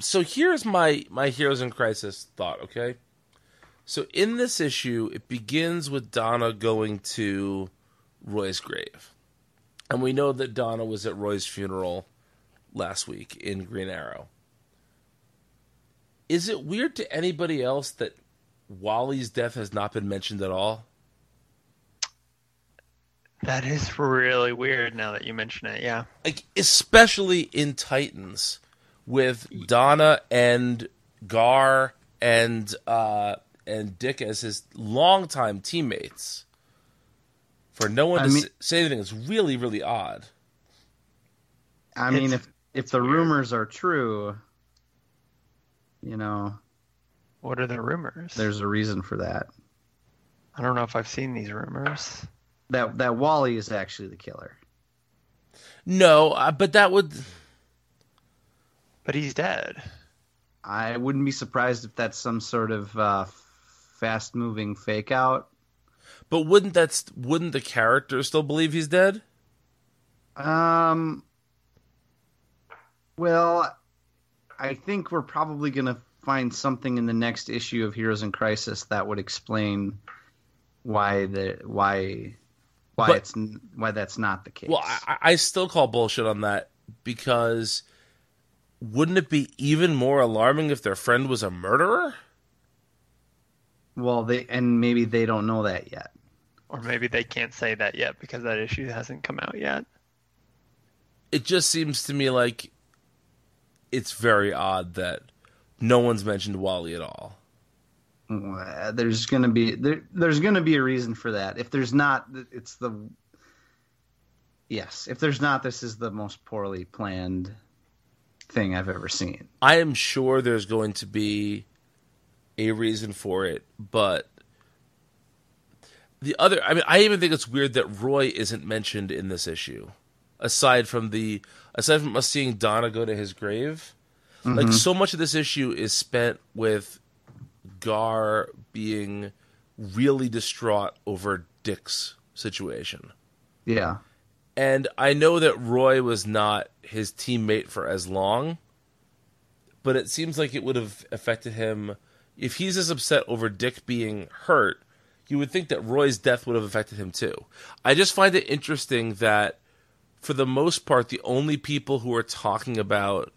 So here's my Heroes in Crisis thought, okay? So in this issue, it begins with Donna going to Roy's grave. And we know that Donna was at Roy's funeral last week in Green Arrow. Is it weird to anybody else that Wally's death has not been mentioned at all? That is really weird now that you mention it, yeah. Like, especially in Titans with Donna and Gar and Dick as his longtime teammates. For no one to say anything is really, really odd. I mean, if the rumors are true, you know. What are the rumors? There's a reason for that. I don't know if I've seen these rumors. That Wally is actually the killer. No, but that would... But he's dead. I wouldn't be surprised if that's some sort of fast-moving fake-out. But wouldn't the character still believe he's dead? Well, I think we're probably going to find something in the next issue of Heroes in Crisis that would explain why that's not the case. Well, I still call bullshit on that, because wouldn't it be even more alarming if their friend was a murderer? Well, maybe they don't know that yet. Or maybe they can't say that yet because that issue hasn't come out yet. It just seems to me like it's very odd that no one's mentioned Wally at all. There's going to be a reason for that. If there's not, if there's not, this is the most poorly planned thing I've ever seen. I am sure there's going to be a reason for it, but I even think it's weird that Roy isn't mentioned in this issue. Aside from us seeing Donna go to his grave, mm-hmm. like so much of this issue is spent with Gar being really distraught over Dick's situation. Yeah. And I know that Roy was not his teammate for as long, but it seems like it would have affected him. If he's as upset over Dick being hurt, you would think that Roy's death would have affected him too. I just find it interesting that for the most part, the only people who are talking about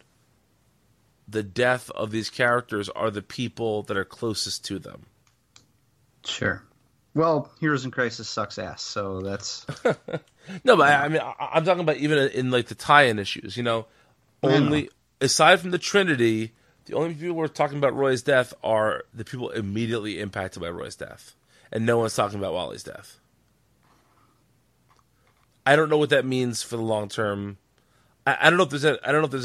the death of these characters are the people that are closest to them. Sure. Well, Heroes in Crisis sucks ass, so that's... No, but I mean, I'm talking about even in like the tie-in issues, you know? Only, aside from the Trinity, the only people who are talking about Roy's death are the people immediately impacted by Roy's death. And no one's talking about Wally's death. I don't know what that means for the long term. I don't know if there's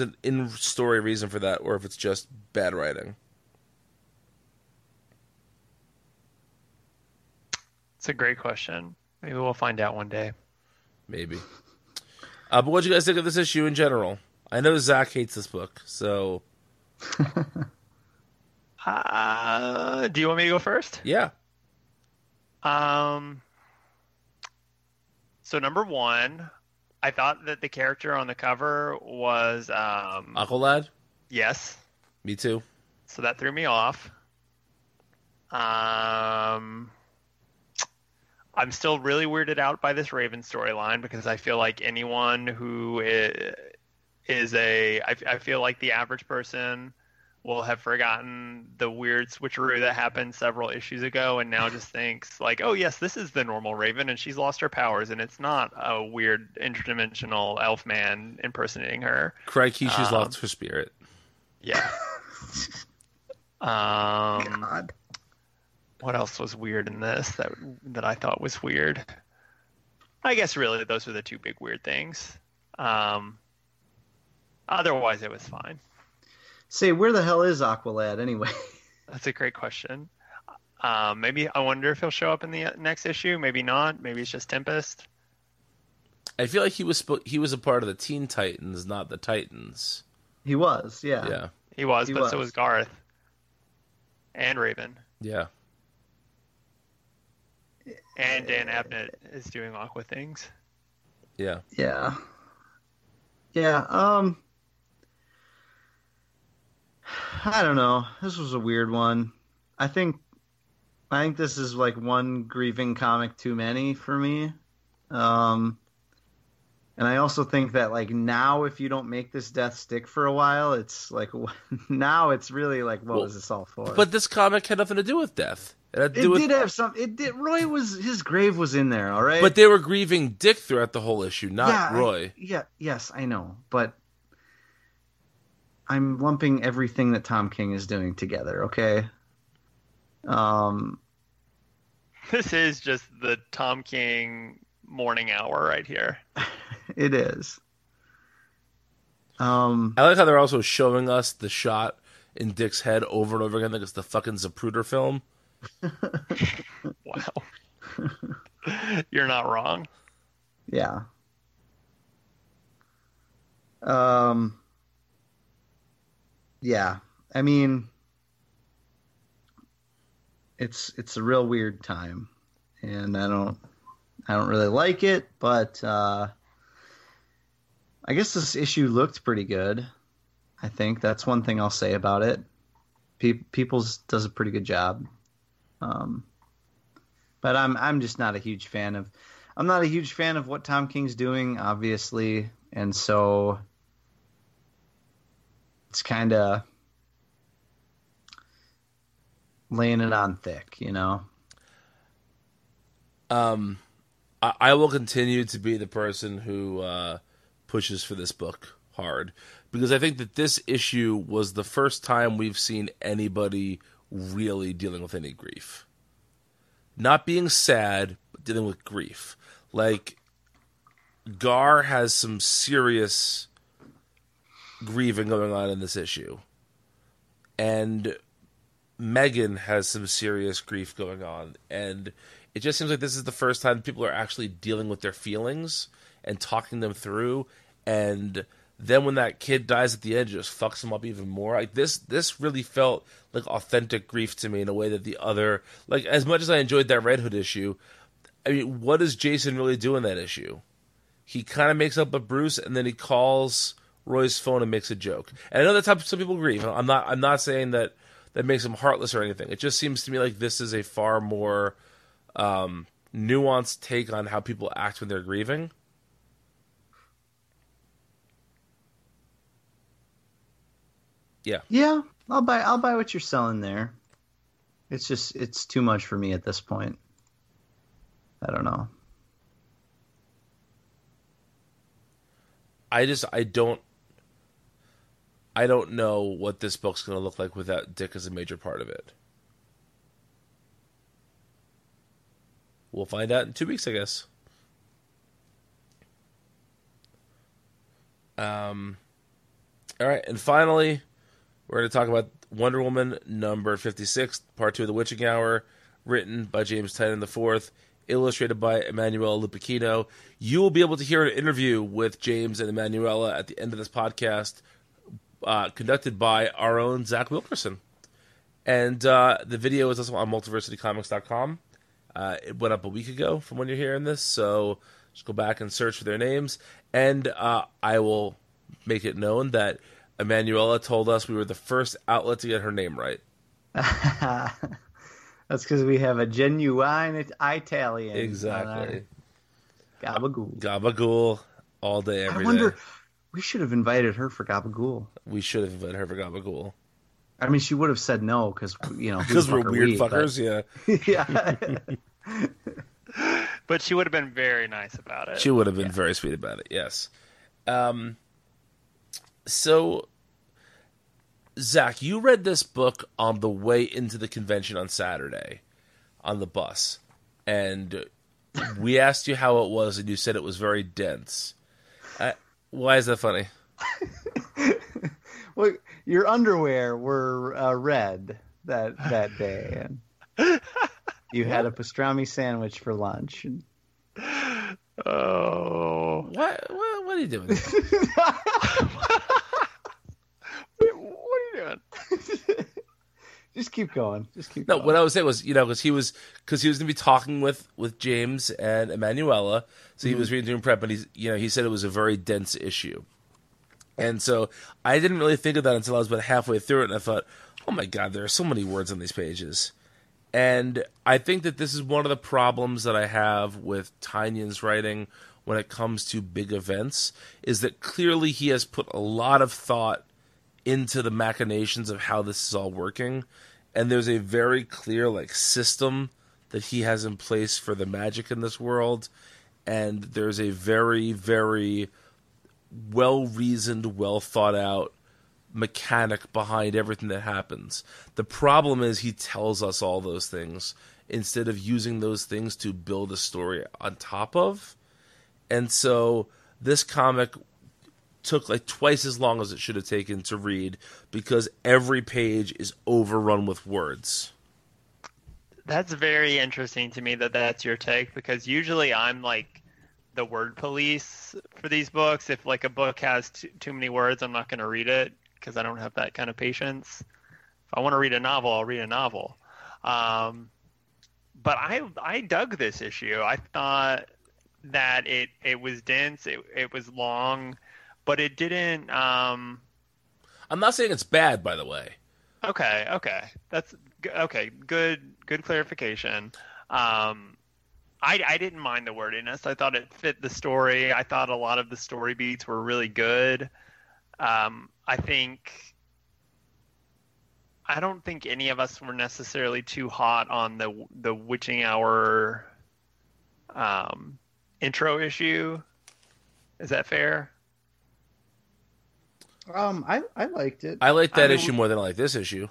an in-story reason for that, or if it's just bad writing. It's a great question. Maybe we'll find out one day. Maybe. But what do you guys think of this issue in general? I know Zach hates this book, so. Do you want me to go first? Yeah. So number one, I thought that the character on the cover was Aqualad? Yes. Me too. So that threw me off. I'm still really weirded out by this Raven storyline, because I feel like anyone who I feel like the average person will have forgotten the weird switcheroo that happened several issues ago, and now just thinks like, oh yes, this is the normal Raven and she's lost her powers and it's not a weird interdimensional elf man impersonating her. Crikey, she's lost her spirit. Yeah. God. What else was weird in this that I thought was weird? I guess really those were the two big weird things. Otherwise it was fine. Say, where the hell is Aqualad anyway? That's a great question. Maybe I wonder if he'll show up in the next issue. Maybe not. Maybe it's just Tempest. I feel like he was a part of the Teen Titans, not the Titans. He was, yeah. Yeah. He was, but so was Garth. And Raven. Yeah. And Dan Abnett is doing Aqua things. Yeah. Yeah. Yeah, I don't know. This was a weird one. I think this is like one grieving comic too many for me. And I also think that like now, if you don't make this death stick for a while, it's like now it's really like, what was this all for? But this comic had nothing to do with death. Roy was, his grave was in there, all right? But they were grieving Dick throughout the whole issue, not Roy. Yes, I know. But I'm lumping everything that Tom King is doing together, okay? This is just the Tom King morning hour right here. It is. I like how they're also showing us the shot in Dick's head over and over again, like it's the fucking Zapruder film. Wow. You're not wrong. Yeah. Yeah. I mean, it's a real weird time, and I don't really like it, but I guess this issue looked pretty good. I think that's one thing I'll say about it. People's does a pretty good job. But I'm just not a huge fan of what Tom King's doing, obviously, and so it's kind of laying it on thick, you know. I will continue to be the person who pushes for this book hard, because I think that this issue was the first time we've seen anybody really dealing with any grief. Not being sad, but dealing with grief. Like, Gar has some serious grieving going on in this issue. And Megan has some serious grief going on. And it just seems like this is the first time people are actually dealing with their feelings and talking them through. And then when that kid dies at the end, it just fucks them up even more. Like this really felt like authentic grief to me in a way that the other, like, as much as I enjoyed that Red Hood issue, I mean, what does Jason really do in that issue? He kind of makes up with Bruce, and then he calls Roy's phone and makes a joke. And I know that's how some people grieve. I'm not saying that that makes him heartless or anything. It just seems to me like this is a far more nuanced take on how people act when they're grieving. Yeah. Yeah, I'll buy what you're selling there. It's just, it's too much for me at this point. I don't know. I don't know what this book's going to look like without Dick as a major part of it. We'll find out in 2 weeks, I guess. All right, and finally, we're going to talk about Wonder Woman number 56, part 2 of The Witching Hour, written by James Tynion IV, illustrated by Emanuela Lupicchino. You will be able to hear an interview with James and Emanuela at the end of this podcast, conducted by our own Zach Wilkerson. And the video is also on multiversitycomics.com. It went up a week ago from when you're hearing this, so just go back and search for their names. And I will make it known that Emanuela told us we were the first outlet to get her name right. That's because we have a genuine Italian. Exactly. Gabagool. Gabagool all day, every day. I wonder, we should have invited her for Gabagool. I mean, she would have said no because, you know. Because we're weird fuckers, but... yeah. Yeah. But she would have been very nice about it. She would have been very sweet about it, yes. So, Zach, you read this book on the way into the convention on Saturday on the bus, and we asked you how it was, and you said it was very dense. Why is that funny? Well, your underwear were red that day, and you had a pastrami sandwich for lunch. Oh, what are you doing? Just keep going. Just keep going. What I was saying was, you know, because he was going to be talking with James and Emanuela, so he was reading through prep, and he said it was a very dense issue, and so I didn't really think of that until I was about halfway through it, and I thought, oh my God, there are so many words on these pages, and I think that this is one of the problems that I have with Tynion's writing when it comes to big events, is that clearly he has put a lot of thought into the machinations of how this is all working, And there's a very clear like system that he has in place for the magic in this world. And there's a very, very well-reasoned, well-thought-out mechanic behind everything that happens. The problem is he tells us all those things instead of using those things to build a story on top of. And so this comic took like twice as long as it should have taken to read because every page is overrun with words. That's very interesting to me that that's your take, because usually I'm like the word police for these books. If like a book has too many words, I'm not going to read it because I don't have that kind of patience. If I want to read a novel, I'll read a novel. But I dug this issue. I thought that it was dense, it was long, but it didn't... I'm not saying it's bad, by the way. Okay. That's... Okay, good clarification. I didn't mind the wordiness. I thought it fit the story. I thought a lot of the story beats were really good. I don't think any of us were necessarily too hot on the Witching Hour intro issue. Is that fair? I liked it. I liked that issue more than I like this issue.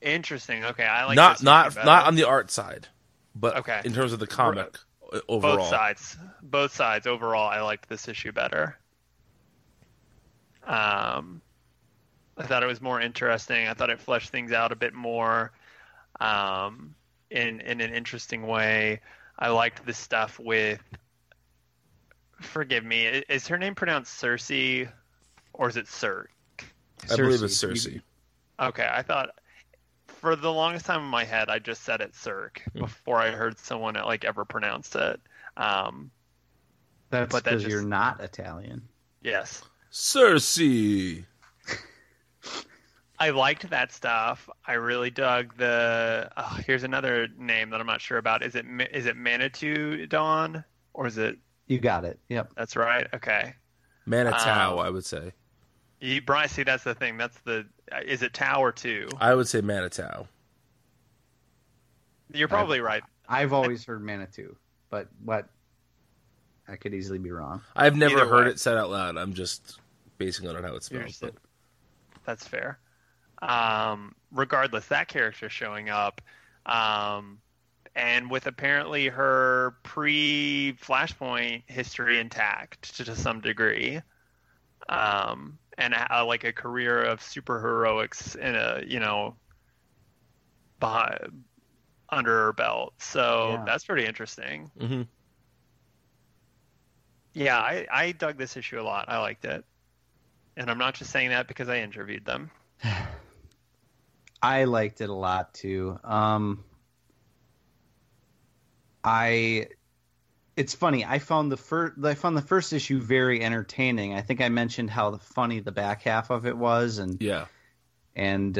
Interesting. Okay, I like not on the art side, but okay. In terms of the comic overall, both sides overall, I liked this issue better. I thought it was more interesting. I thought it fleshed things out a bit more, in an interesting way. I liked the stuff with. Forgive me. Is her name pronounced Cersei, or is it Cirque? I believe it's Cersei. Okay, I thought. For the longest time in my head, I just said it Cirque before I heard someone like ever pronounced it. That's because you're not Italian. Yes. Cersei. I liked that stuff. I really dug the... Oh, here's another name that I'm not sure about. Is it Manitou Dawn? Or is it... You got it. Yep. That's right. Okay. Manitou, I would say. Brian, see, that's the thing. That's the... Is it Tau or Two? I would say Manitou. You're probably right. I've always heard Manitou, but what? I could easily be wrong. I've never heard it said out loud. I'm just basing it on how it's spelled. But... That's fair. Regardless, that character showing up, and with apparently her pre-Flashpoint history intact to some degree, and like a career of superheroics in a under her belt, so yeah. That's pretty interesting. Mm-hmm. Yeah, I dug this issue a lot. I liked it, and I'm not just saying that because I interviewed them. I liked it a lot too. It's funny. I found the first issue very entertaining. I think I mentioned how funny the back half of it was, and yeah, and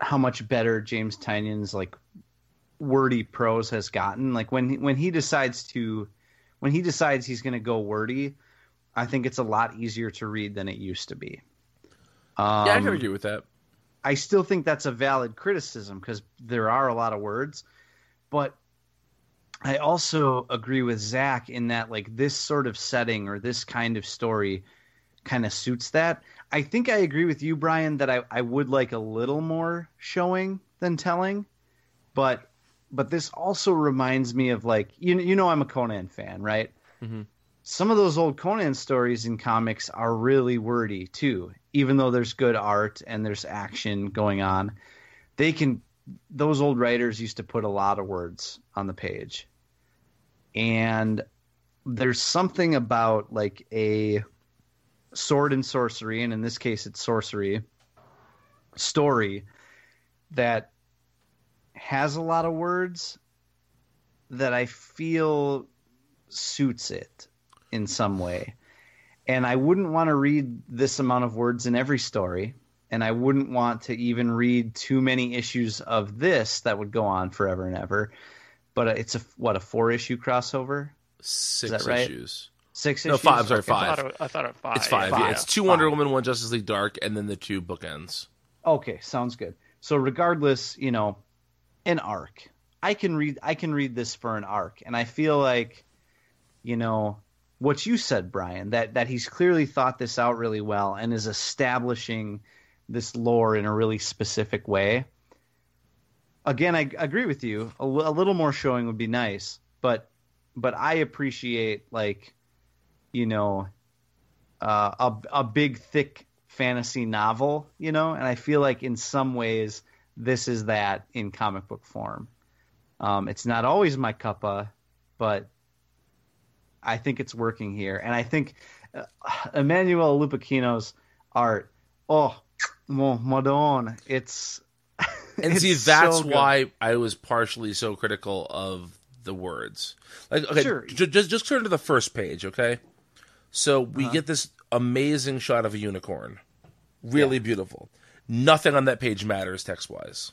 how much better James Tynion's like wordy prose has gotten. Like when he decides he's going to go wordy, I think it's a lot easier to read than it used to be. Yeah, I can agree with that. I still think that's a valid criticism because there are a lot of words, but I also agree with Zach in that like this sort of setting or this kind of story kind of suits that. I think I agree with you, Brian, that I would like a little more showing than telling, but this also reminds me of like, you know, I'm a Conan fan, right? Mm-hmm. Some of those old Conan stories in comics are really wordy too, even though there's good art and there's action going on. Those old writers used to put a lot of words on the page, and there's something about like a sword and sorcery, and in this case it's sorcery story, that has a lot of words that I feel suits it in some way. And I wouldn't want to read this amount of words in every story. And I wouldn't want to even read too many issues of this that would go on forever and ever. But it's a 4-issue crossover? 6 Is that right? Issues. 6 issues? No, 5. Sorry, 5. I thought it was 5. It's 5. Yeah, it's 2 Wonder Woman, 1 Justice League Dark, and then the 2 bookends. Okay, sounds good. So regardless, you know, an arc. I can read this for an arc, and I feel like, you know, what you said, Bryan, that he's clearly thought this out really well and is establishing this lore in a really specific way. Again, I agree with you. A little more showing would be nice, but I appreciate, like, you know, a big, thick fantasy novel, you know, and I feel like in some ways this is that in comic book form. It's not always my cuppa, but I think it's working here. And I think Emmanuel Lupacchino's art, oh, madonna, it's... And it's see, that's so why I was partially so critical of the words. Like, okay, sure. just turn to the first page, okay? So we get this amazing shot of a unicorn. Really beautiful. Nothing on that page matters text-wise.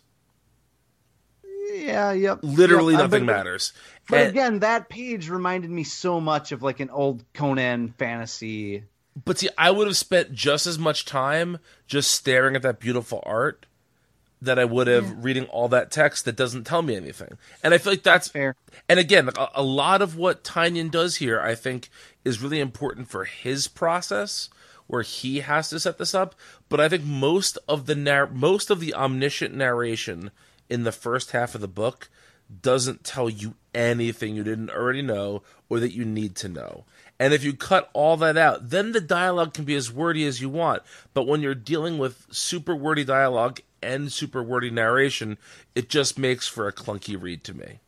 Yeah, yep. Literally nothing matters. But again, that page reminded me so much of like an old Conan fantasy. But see, I would have spent just as much time just staring at that beautiful art that I would have reading all that text that doesn't tell me anything. And I feel like that's fair. And again, like a lot of what Tynion does here, I think, is really important for his process where he has to set this up. But I think most of the omniscient narration in the first half of the book doesn't tell you anything you didn't already know or that you need to know. And if you cut all that out, then the dialogue can be as wordy as you want. But when you're dealing with super wordy dialogue and super wordy narration, it just makes for a clunky read to me.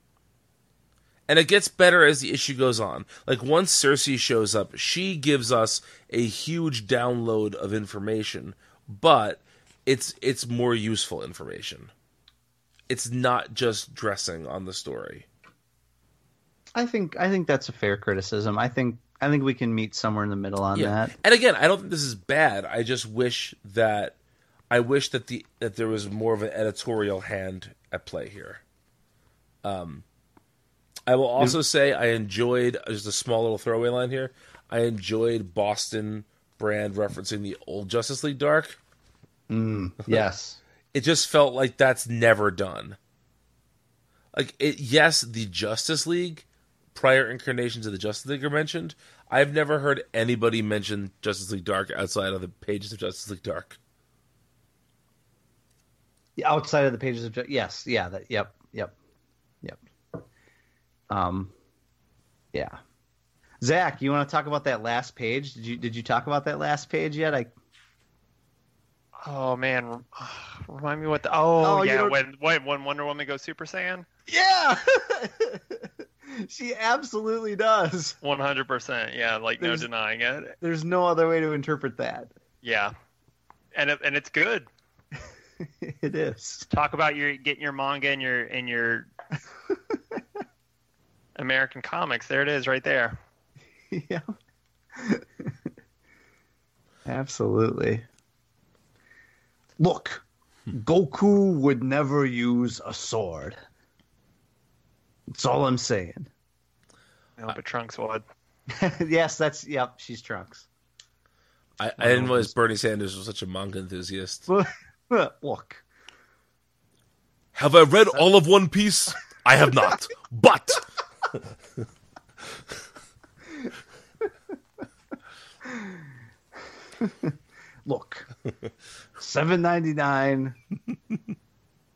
And it gets better as the issue goes on. Like, once Cersei shows up, she gives us a huge download of information, but it's more useful information. It's not just dressing on the story. I think that's a fair criticism. I think we can meet somewhere in the middle on that. And again, I don't think this is bad. I just wish that that there was more of an editorial hand at play here. I will also say I enjoyed, just a small little throwaway line here, I enjoyed Boston Brand referencing the old Justice League Dark. Yes. It just felt like that's never done. Like, the Justice League, prior incarnations of the Justice League are mentioned. I've never heard anybody mention Justice League Dark outside of the pages of Justice League Dark. Outside of the pages of yes, yeah, that, yep. Yeah. Zach, you want to talk about that last page? Did you talk about that last page yet? Oh man, remind me what the when Wonder Woman goes Super Saiyan. Yeah, she absolutely does. 100%, yeah. Like there's no denying it. There's no other way to interpret that. Yeah, and it's good. It is. Talk about getting your manga and your American comics. There it is, right there. Yeah. Absolutely. Look, Goku would never use a sword. That's all I'm saying. No, but Trunks would. Yes, she's Trunks. I didn't realize Bernie Sanders was such a manga enthusiast. Look. Have I read all of One Piece? I have not. But... Look, $7.99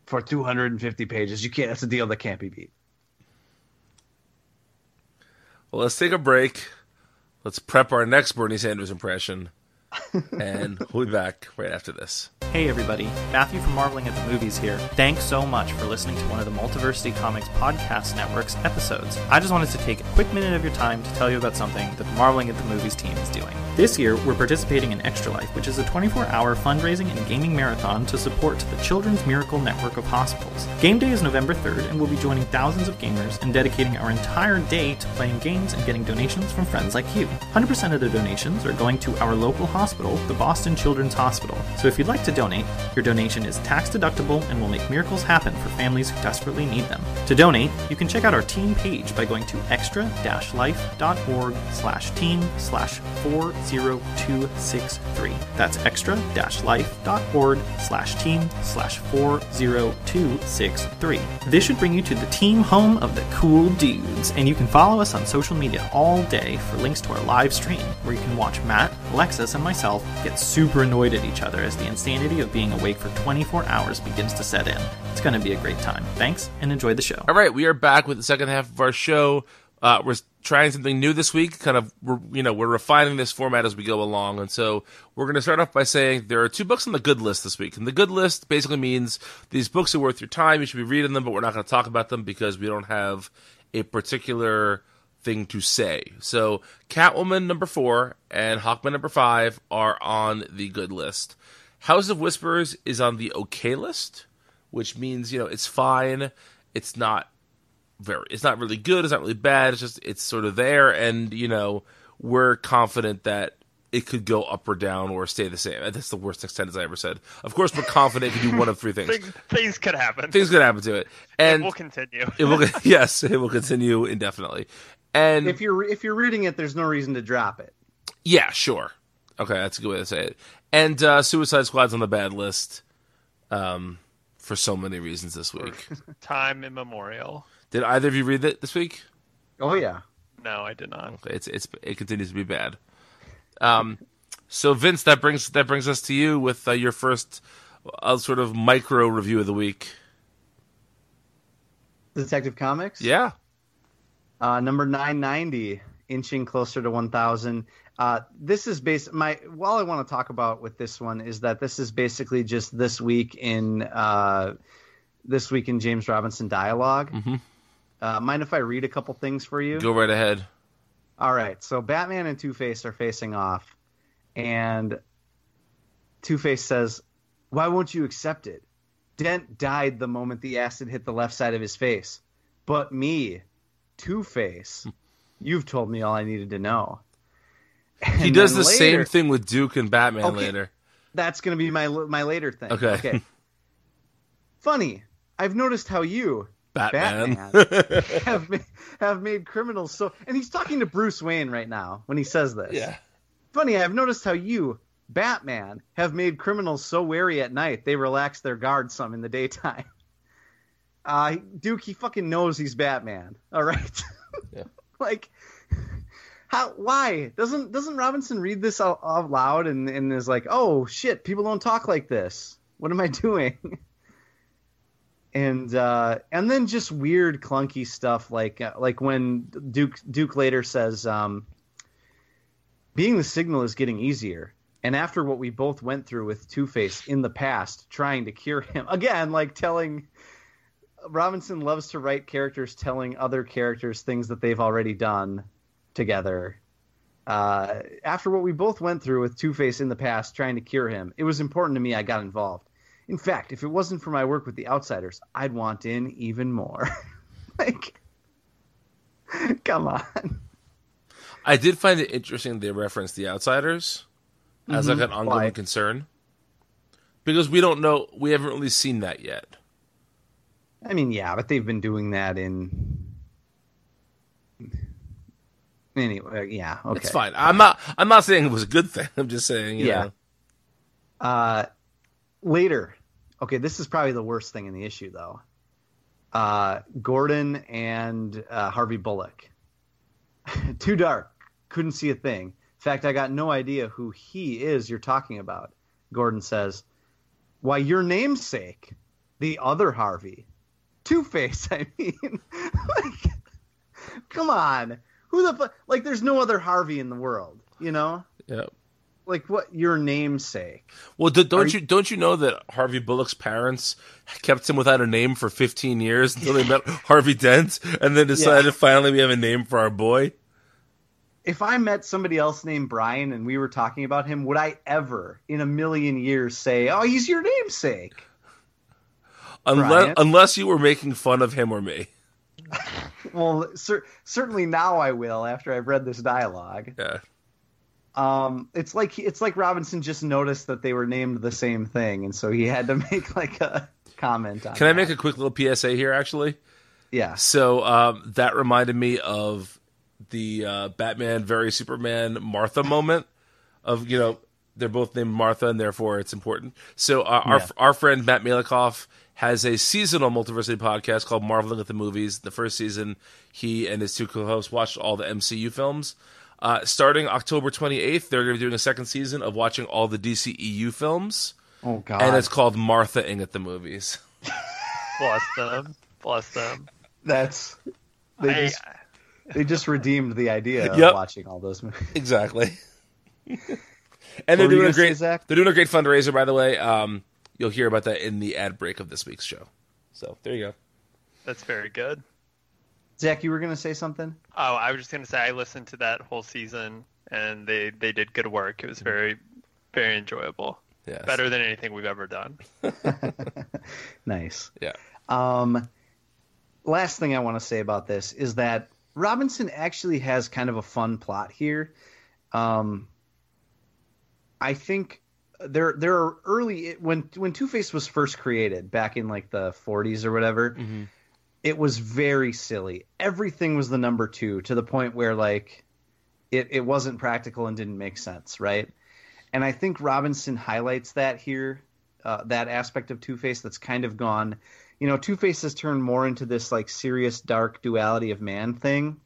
for 250 pages. You can't. That's a deal that can't be beat. Well, let's take a break. Let's prep our next Bernie Sanders impression, and we'll be back right after this. Hey everybody, Matthew from Marveling at the Movies here. Thanks so much for listening to one of the Multiversity Comics Podcast Network's episodes. I just wanted to take a quick minute of your time to tell you about something that the Marveling at the Movies team is doing. This year, we're participating in Extra Life, which is a 24-hour fundraising and gaming marathon to support the Children's Miracle Network of Hospitals. Game Day is November 3rd, and we'll be joining thousands of gamers and dedicating our entire day to playing games and getting donations from friends like you. 100% of the donations are going to our local hospital, the Boston Children's Hospital. So if you'd like to donate. Your donation is tax deductible and will make miracles happen for families who desperately need them. To donate, you can check out our team page by going to extra-life.org/team/40263. That's extra-life.org/team/40263. This should bring you to the team home of the cool dudes, and you can follow us on social media all day for links to our live stream, where you can watch Matt, Alexis, and myself get super annoyed at each other as the insanity of being awake for 24 hours begins to set in. It's going to be a great time. Thanks, and enjoy the show. All right, we are back with the second half of our show. We're trying something new this week. We're refining this format as we go along, and so we're going to start off by saying there are two books on the good list this week. And the good list basically means these books are worth your time. You should be reading them, but we're not going to talk about them because we don't have a particular thing to say. So Catwoman number 4 and Hawkman number 5 are on the good list. House of Whispers is on the okay list, which means, it's fine. It's not really good. It's not really bad. It's sort of there. And, we're confident that it could go up or down or stay the same. That's the worst sentence I ever said. Of course, we're confident it could do one of three things. Things could happen. Things could happen to it. And it will continue. It will continue indefinitely. And if you're reading it, there's no reason to drop it. Yeah, sure. Okay, that's a good way to say it. And Suicide Squad's on the bad list for so many reasons this week. Time immemorial. Did either of you read it this week? Oh, yeah. No, I did not. Okay, it continues to be bad. So Vince, that brings us to you with your first sort of micro review of the week. Detective Comics? Yeah. Number 990, inching closer to 1,000. This is all I want to talk about with this one is that this is basically just this week in James Robinson dialogue. Mm-hmm. Mind if I read a couple things for you? Go right ahead. All right, so Batman and Two-Face are facing off, and Two-Face says, "Why won't you accept it? Dent died the moment the acid hit the left side of his face. But me, Two-Face, you've told me all I needed to know." And he does the same thing with Duke and Batman later. That's going to be my later thing. Okay. "Funny, I've noticed how you... Batman. have made criminals so..." And he's talking to Bruce Wayne right now when he says this. Yeah. "Funny, I've noticed how you, Batman, have made criminals so wary at night they relax their guard some in the daytime." Duke, he fucking knows he's Batman. All right. Yeah. Why? Doesn't Robinson read this out loud and is like, "Oh shit, people don't talk like this. What am I doing?" And then just weird clunky stuff like when Duke later says, "Being the signal is getting easier. And after what we both went through with Two-Face in the past, trying to cure him," again, Robinson loves to write characters telling other characters things that they've already done together. "After what we both went through with Two-Face in the past, trying to cure him, it was important to me. I got involved. In fact, if it wasn't for my work with the Outsiders, I'd want in even more." Come on. I did find it interesting they referenced the Outsiders as an ongoing concern. Because we don't know, we haven't really seen that yet. I mean, yeah, but they've been doing that anyway, yeah, okay. It's fine. I'm not saying it was a good thing. I'm just saying, you know. Later. Okay, this is probably the worst thing in the issue, though. Gordon and Harvey Bullock. "Too dark. Couldn't see a thing. In fact, I got no idea who he is you're talking about." Gordon says, "Why, your namesake. The other Harvey. Two-Face, I mean." Come on. Who the fuck? There's no other Harvey in the world, you know? Yep. What your namesake? Well, don't you know that Harvey Bullock's parents kept him without a name for 15 years until they met Harvey Dent, and then decided finally we have a name for our boy? If I met somebody else named Bryan and we were talking about him, would I ever in a million years say, "Oh, he's your namesake"? Unless you were making fun of him or me. Well, certainly now I will after I've read this dialogue. Yeah. It's like Robinson just noticed that they were named the same thing, and so he had to make like a comment on it. Can I make a quick little PSA here, actually? Yeah. So that reminded me of the Batman Very Superman Martha moment of, you know, they're both named Martha and therefore it's important. So our friend Matt Malikoff has a seasonal multiversity podcast called Marveling at the Movies. The first season, he and his two co-hosts watched all the MCU films. Starting October 28th, they're going to be doing a second season of watching all the DCEU films. Oh, God. And it's called Martha-ing at the Movies. Bless them. Bless them. They just redeemed the idea of watching all those movies. Exactly. And they're doing a great fundraiser, by the way. You'll hear about that in the ad break of this week's show. So there you go. That's very good. Zach, you were going to say something? Oh, I was just going to say I listened to that whole season, and they did good work. It was very, very enjoyable. Yes. Better than anything we've ever done. Nice. Yeah. Last thing I want to say about this is that Robinson actually has kind of a fun plot here. I think there are early when Two-Face was first created back in like the 40s or whatever. Mm-hmm. It was very silly. Everything was the number two, to the point where like it wasn't practical and didn't make sense, right? And I think Robinson highlights that here, that aspect of Two-Face that's kind of gone. You know, Two-Face has turned more into this like serious, dark duality of man thing.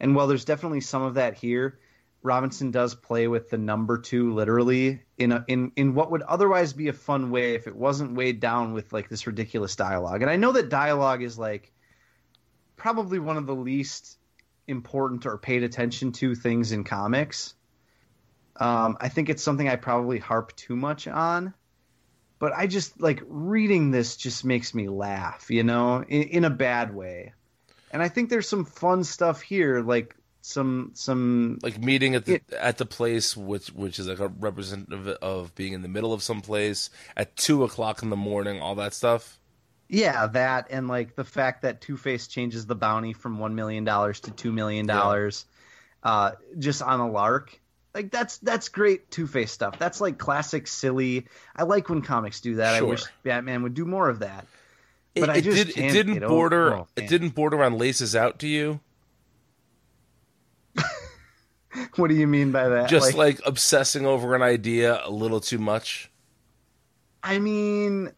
And while there's definitely some of that here, Robinson does play with the number two literally in what would otherwise be a fun way if it wasn't weighed down with like this ridiculous dialogue. And I know that dialogue is like probably one of the least important or paid attention to things in comics. I think it's something I probably harp too much on, but I just like reading this just makes me laugh, you know, in a bad way. And I think there's some fun stuff here, like some like meeting at the place which is like a representative of being in the middle of some place at 2:00 in the morning, all that stuff. Yeah, that and like the fact that Two-Face changes the bounty from $1 million to $2 million, just on a lark. Like that's great Two-Face stuff. That's like classic silly. I like when comics do that. Sure. I wish Batman would do more of that. But it didn't border on laces out to you. What do you mean by that? Just like obsessing over an idea a little too much. I mean,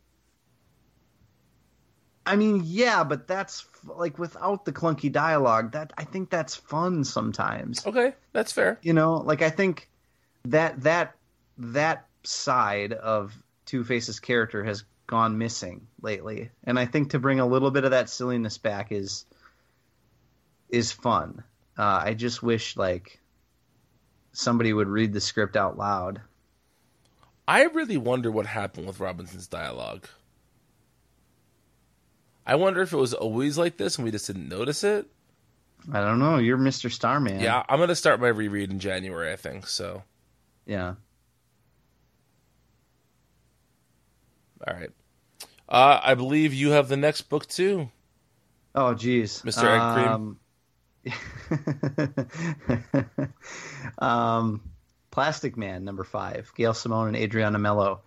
yeah, but that's like without the clunky dialogue. That I think that's fun sometimes. Okay, that's fair. You know, like I think that side of Two-Face's character has gone missing lately, and I think to bring a little bit of that silliness back is fun. I just wish like somebody would read the script out loud. I really wonder what happened with Robinson's dialogue. I wonder if it was always like this and we just didn't notice it. I don't know. You're Mr. Starman. Yeah, I'm going to start my reread in January, I think. So, yeah. All right. I believe you have the next book, too. Oh, geez. Mr. Egg Cream. Plastic Man number 5, Gail Simone and Adriana Mello.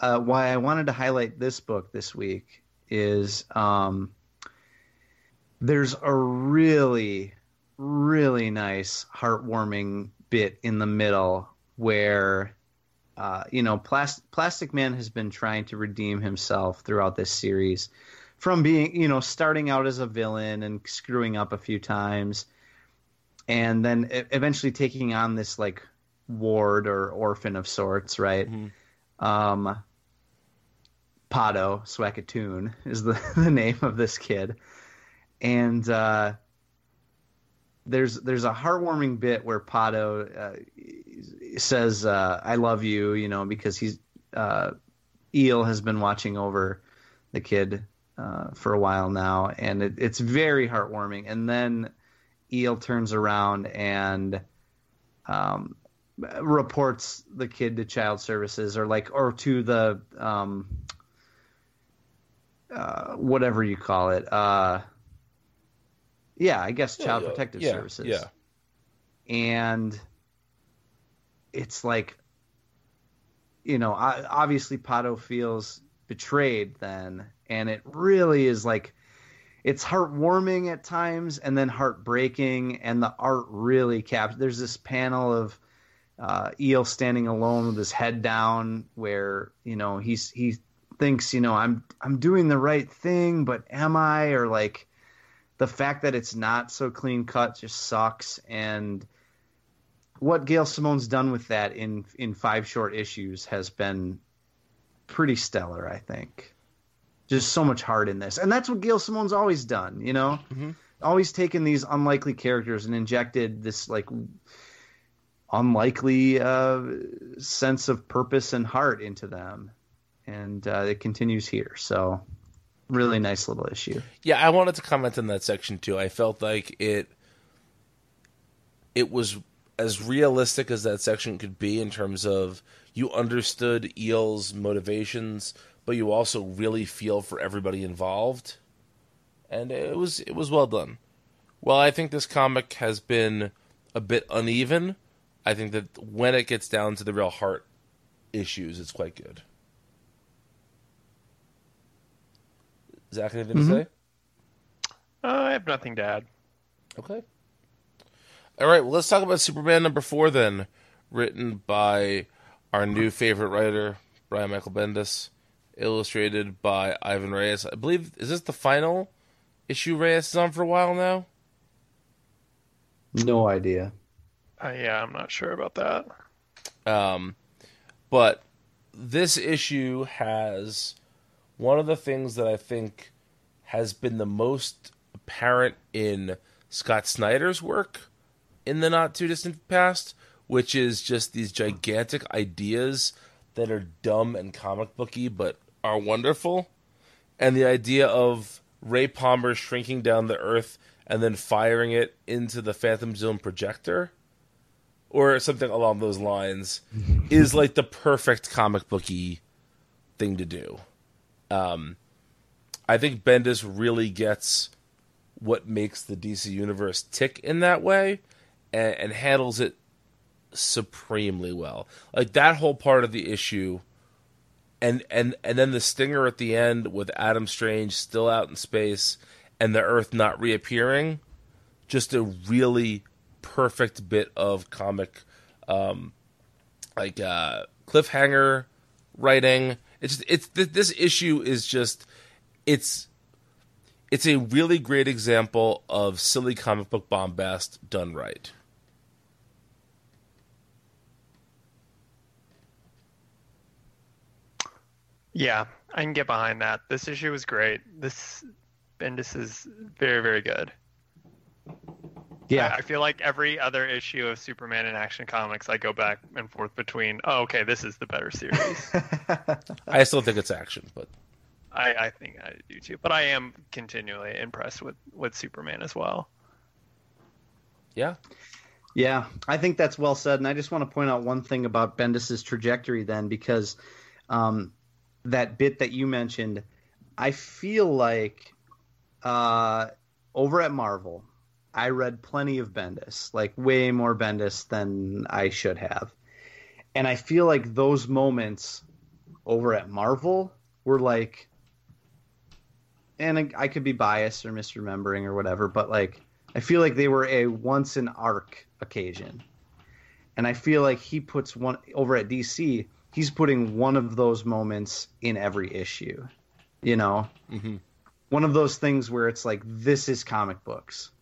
Why I wanted to highlight this book this week is there's a really, really nice heartwarming bit in the middle where you know, Plastic Man has been trying to redeem himself throughout this series from being, you know, starting out as a villain and screwing up a few times and then eventually taking on this like ward or orphan of sorts, right? Mm-hmm. Pado Swackatoon is the name of this kid. And there's a heartwarming bit where Pado says, I love you, you know, because he's Eel has been watching over the kid for a while now, and it's very heartwarming. And then Eel turns around and reports the kid to child services or to the whatever you call it. I guess child protective services. Yeah. And it's like, you know, obviously Pato feels betrayed then, and it really is like, it's heartwarming at times and then heartbreaking, and the art really captures. There's this panel of Eel standing alone with his head down, where, you know, he thinks, you know, I'm doing the right thing, but am I? Or like the fact that it's not so clean cut just sucks. And what Gail Simone's done with that in five short issues has been pretty stellar, I think. Just so much heart in this. And that's what Gail Simone's always done, you know? Mm-hmm. Always taken these unlikely characters and injected this, like, unlikely sense of purpose and heart into them. And it continues here. So, really nice little issue. Yeah, I wanted to comment on that section, too. I felt like it was as realistic as that section could be in terms of you understood Eel's motivations, but you also really feel for everybody involved. And it was well done. Well, I think this comic has been a bit uneven. I think that when it gets down to the real heart issues, it's quite good. Zach, anything to say? I have nothing to add. Okay. All right, well, let's talk about Superman #4 then, written by our new favorite writer, Brian Michael Bendis. Illustrated by Ivan Reyes. I believe, is this the final issue Reyes is on for a while now? No idea. Yeah, I'm not sure about that. But this issue has one of the things that I think has been the most apparent in Scott Snyder's work in the not too distant past, which is just these gigantic ideas that are dumb and comic booky, but are wonderful. And the idea of Ray Palmer shrinking down the Earth and then firing it into the Phantom Zone projector, or something along those lines, is like the perfect comic booky thing to do. I think Bendis really gets what makes the DC Universe tick in that way, and handles it supremely well. Like that whole part of the issue, and then the stinger at the end with Adam Strange still out in space and the Earth not reappearing, just a really perfect bit of comic cliffhanger writing. This issue is just it's a really great example of silly comic book bombast done right. Yeah, I can get behind that. This issue was great. Bendis is very, very good. Yeah. I feel like every other issue of Superman in Action Comics, I go back and forth between, oh, okay, this is the better series. I still think it's Action, but... I think I do too. But I am continually impressed with Superman as well. Yeah. Yeah, I think that's well said. And I just want to point out one thing about Bendis' trajectory then, because... that bit that you mentioned, I feel like over at Marvel, I read plenty of Bendis, like way more Bendis than I should have. And I feel like those moments over at Marvel were like, and I could be biased or misremembering or whatever, but like, I feel like they were a once an arc occasion. And I feel like he puts one over at DC. He's putting one of those moments in every issue, you know, one of those things where it's like, this is comic books.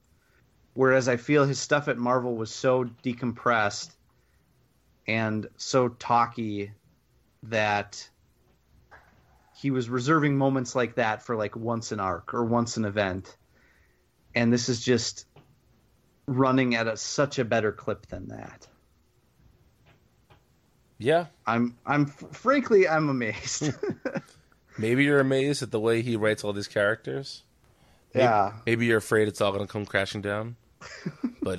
Whereas I feel his stuff at Marvel was so decompressed and so talky that he was reserving moments like that for like once an arc or once an event. And this is just running at such a better clip than that. Yeah, I'm frankly amazed. Maybe you're amazed at the way he writes all these characters. Yeah. Maybe you're afraid it's all going to come crashing down. Oh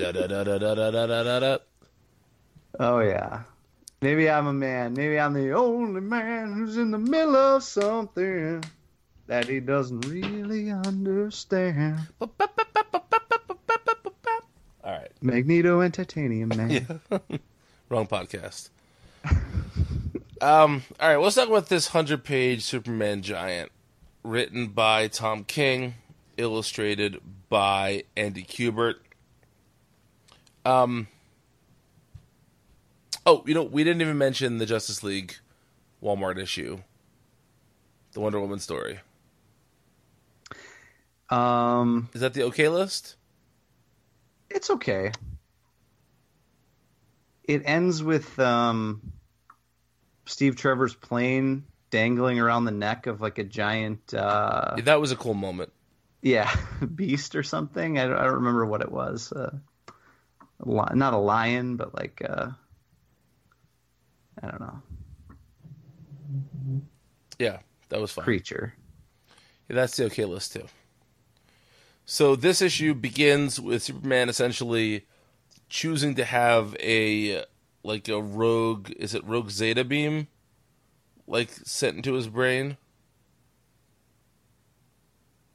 yeah. Maybe I'm a man. Maybe I'm the only man who's in the middle of something that he doesn't really understand. All right. Magneto and Titanium Man. Yeah. Wrong podcast. All right, let's talk about this 100-page Superman giant written by Tom King, illustrated by Andy Kubert. Oh, you know, we didn't even mention the Justice League Walmart issue, the Wonder Woman story. Is that the okay list? It's okay. It ends with Steve Trevor's plane dangling around the neck of like a giant... yeah, that was a cool moment. Yeah, beast or something. I don't remember what it was. Not a lion, but like... I don't know. Yeah, that was fun. Creature. Yeah, that's the okay list too. So this issue begins with Superman essentially choosing to have a rogue, is it rogue Zeta beam, like sent into his brain?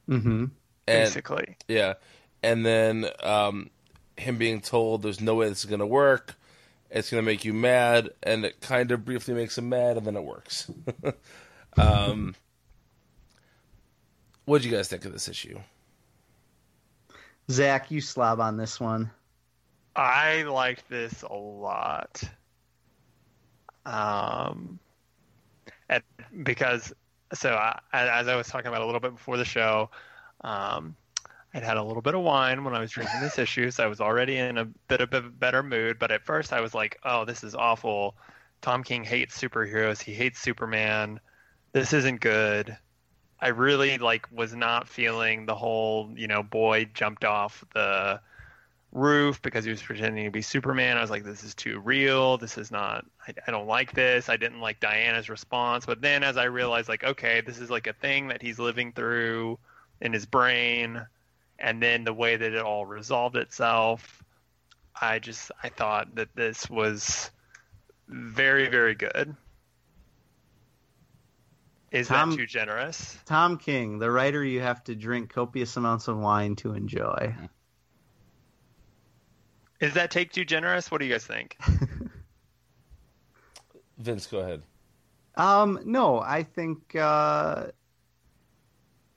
Mm-hmm. Basically. Yeah. And then him being told there's no way this is going to work. It's going to make you mad, and it kind of briefly makes him mad, and then it works. What did you guys think of this issue? Zach, you slob on this one. I like this a lot. As I was talking about a little bit before the show, I'd had a little bit of wine when I was drinking this issue, so I was already in a bit of a better mood. But at first I was like, oh, this is awful. Tom King hates superheroes. He hates Superman. This isn't good. I really was not feeling the whole, boy jumped off the roof because he was pretending to be Superman. I was like, this is too real. This is not, I don't like this. I didn't like Diana's response. But then as I realized, okay, this is a thing that he's living through in his brain. And then the way that it all resolved itself, I thought that this was very, very good. Is that too generous? Tom King, the writer you have to drink copious amounts of wine to enjoy. Is that take too generous? What do you guys think? Vince, go ahead. No, I think I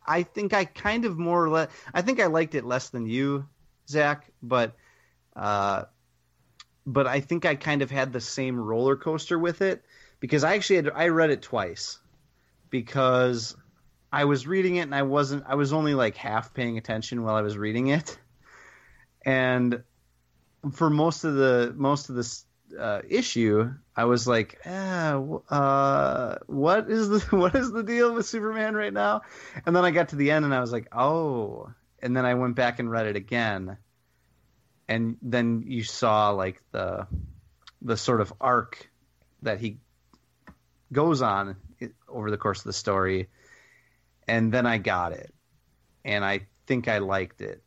liked it less than you, Zach, but I think I kind of had the same roller coaster with it because I read it twice because I was reading it and I was only half paying attention while I was reading it. And for most of this issue, I was like, what is the deal with Superman right now? And then I got to the end and I was like, oh, and then I went back and read it again. And then you saw the sort of arc that he goes on over the course of the story. And then I got it. And I think I liked it.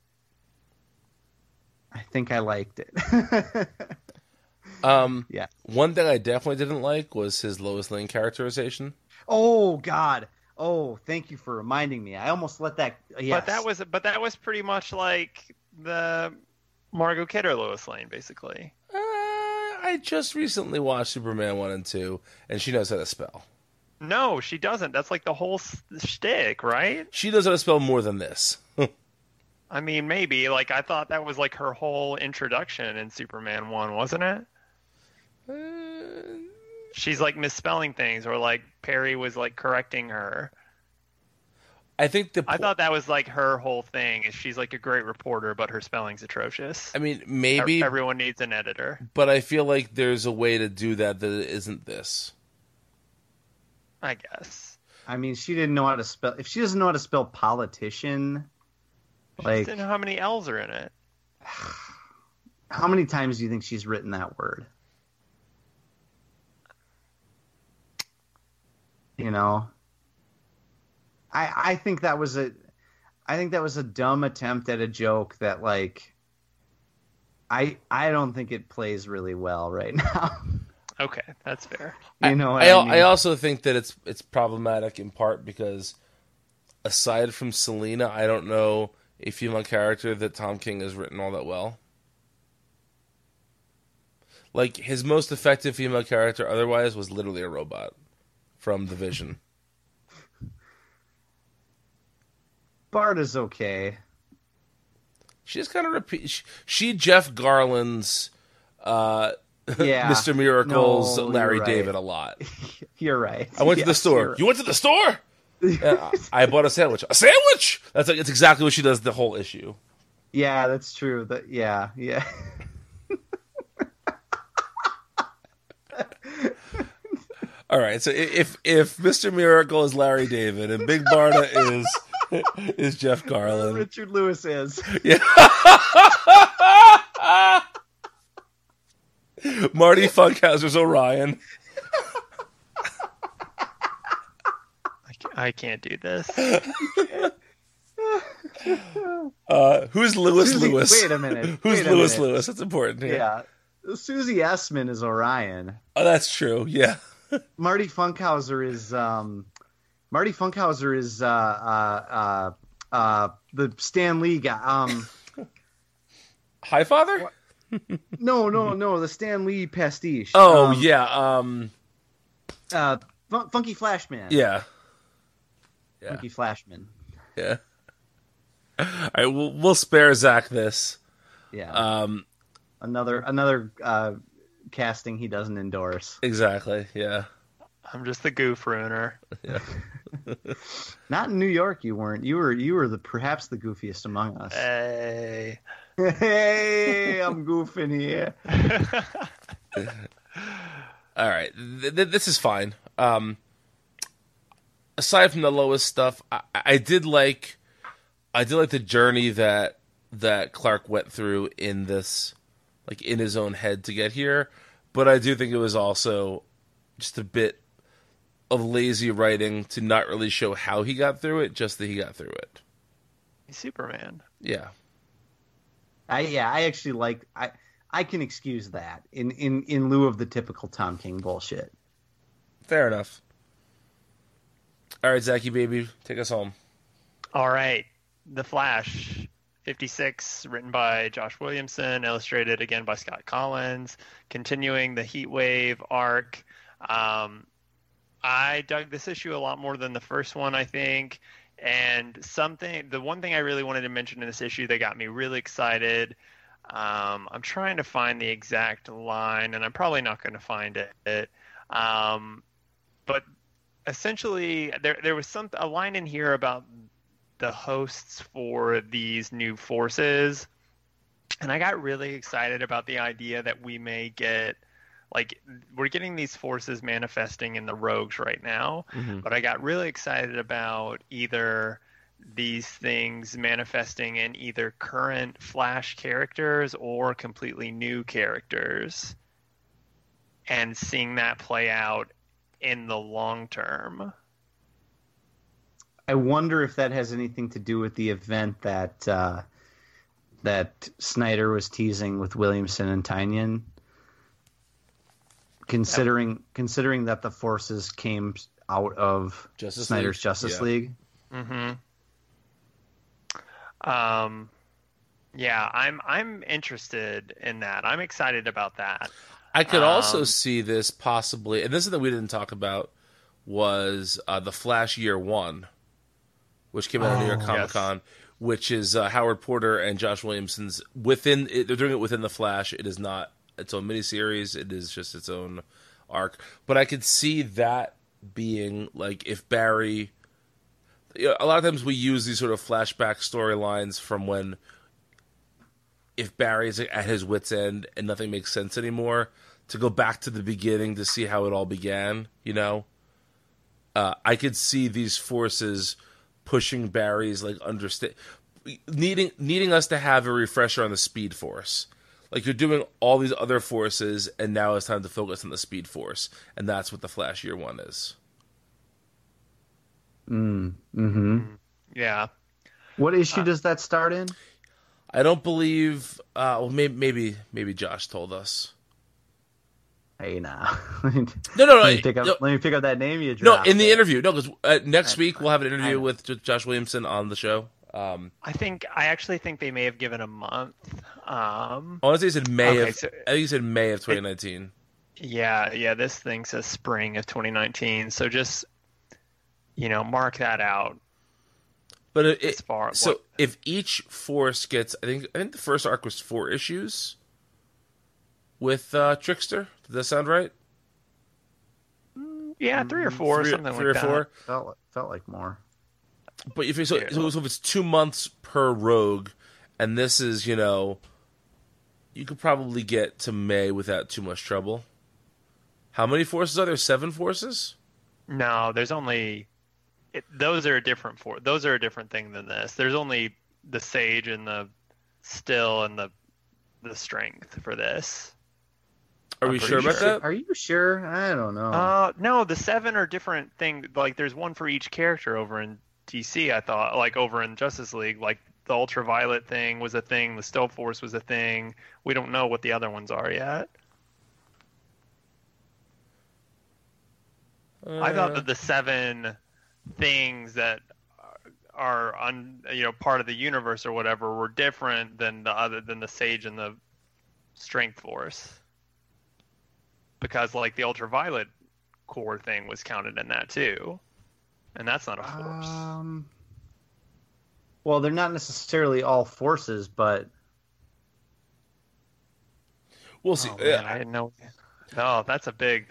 Yeah. One thing I definitely didn't like was his Lois Lane characterization. Oh God! Oh, thank you for reminding me. I almost let that. Yes. But that was pretty much like the Margot Kidder Lois Lane, basically. I just recently watched Superman 1 and 2, and she knows how to spell. No, she doesn't. That's the whole shtick, right? She knows how to spell more than this. I mean, maybe. I thought that was her whole introduction in Superman 1, wasn't it? She's misspelling things, or Perry was correcting her. I thought that was her whole thing is she's a great reporter, but her spelling's atrocious. I mean, maybe everyone needs an editor, but I feel there's a way to do that isn't this. I guess. I mean, she didn't know how to spell. If she doesn't know how to spell politician, she doesn't know how many L's are in it. How many times do you think she's written that word? I think that was a dumb attempt at a joke that I don't think it plays really well right now. Okay, that's fair. I also think that it's problematic in part because aside from Selena, I don't know a female character that Tom King has written all that well. Like, his most effective female character otherwise was literally a robot from The Vision. Bart is okay. She just kind of repeats. She Jeff Garland's Mr. Miracle's Larry David a lot. You're right. I went to the store. You went to the store? I bought a sandwich. A sandwich? That's like, it's exactly what she does the whole issue. Yeah, that's true. Yeah. All right, so if Mr. Miracle is Larry David and Big Barda is Jeff Garland, Richard Lewis is. Yeah. Marty Funkhauser's Orion. I can't do this. Who's Lewis Lewis? Wait a minute. Who's Lewis? That's important. Yeah. Susie Essman is Orion. Oh, that's true. Yeah. Marty Funkhauser is the Stan Lee guy. Highfather? No, the Stan Lee pastiche. Oh Funky Flashman. Yeah. Funky Flashman. Yeah. All right, we'll spare Zach this. Yeah. Another casting he doesn't endorse. Exactly. Yeah. I'm just the goof ruiner. Yeah. Not in New York, you weren't. You were perhaps the goofiest among us. Hey, I'm goofing here. All right, this is fine. Aside from the lowest stuff, I did like the journey that Clark went through in this, like in his own head to get here. But I do think it was also just a bit of lazy writing to not really show how he got through it, just that he got through it. He's Superman. Yeah. I can excuse that in lieu of the typical Tom King bullshit. Fair enough. All right, Zachy baby, take us home. All right. The Flash 56, written by Josh Williamson, illustrated again by Scott Collins, continuing the Heat Wave arc. I dug this issue a lot more than the first one, I think. And the one thing I really wanted to mention in this issue that got me really excited, I'm trying to find the exact line, and I'm probably not going to find it. But essentially, there was a line in here about the hosts for these new forces, and I got really excited about the idea that we may get, like, we're getting these forces manifesting in the Rogues right now, mm-hmm. but I got really excited about either these things manifesting in either current Flash characters or completely new characters and seeing that play out in the long term. I wonder if that has anything to do with the event that Snyder was teasing with Williamson and Tynion. Considering that the forces came out of Snyder's Justice League. Mm-hmm. Yeah, I'm interested in that. I'm excited about that. I could also see this possibly, and this is that we didn't talk about, was the Flash Year One, which came out of New York Comic Con, which is Howard Porter and Josh Williamson's within. They're doing it within the Flash. It is not its own miniseries. It is just its own arc. But I could see that being like if Barry. You know, a lot of times we use these sort of flashback storylines from when. If Barry's at his wit's end and nothing makes sense anymore, to go back to the beginning to see how it all began, you know? I could see these forces pushing Barry's, like, needing us to have a refresher on the Speed Force. Like, you're doing all these other forces, and now it's time to focus on the Speed Force, and that's what the Flash Year One is. Mm-hmm. Yeah. What issue does that start in? I don't believe. Well, maybe Josh told us. Hey, nah. No. Let me pick up that name you dropped. No, in the interview. No, because next week we'll have an interview with Josh Williamson on the show. I actually think they may have given a month. Honestly, it said May. Okay, I think it said May of 2019. This thing says spring of 2019. So just, mark that out. But if each force gets, I think the first arc was 4 issues with Trickster. Did that sound right? Yeah, 3 or 4, something like that. 3 or 4. Felt like more. But if it's 2 months per rogue, and this is, you could probably get to May without too much trouble. How many forces are there? 7 forces? No, there's only. Those are a different thing than this. There's only the Sage and the Still and the Strength for this. Are we sure about that? Are you sure? I don't know. No, the 7 are different thing. Like, there's one for each character over in DC. I thought, like, over in Justice League, like the Ultraviolet thing was a thing. The Still Force was a thing. We don't know what the other ones are yet. I thought that the 7 things that are part of the universe or whatever were different than the Sage and the Strength Force, because like the Ultraviolet core thing was counted in that too, and that's not a force. Well, they're not necessarily all forces, but we'll see. Man, I didn't know. No, that's a big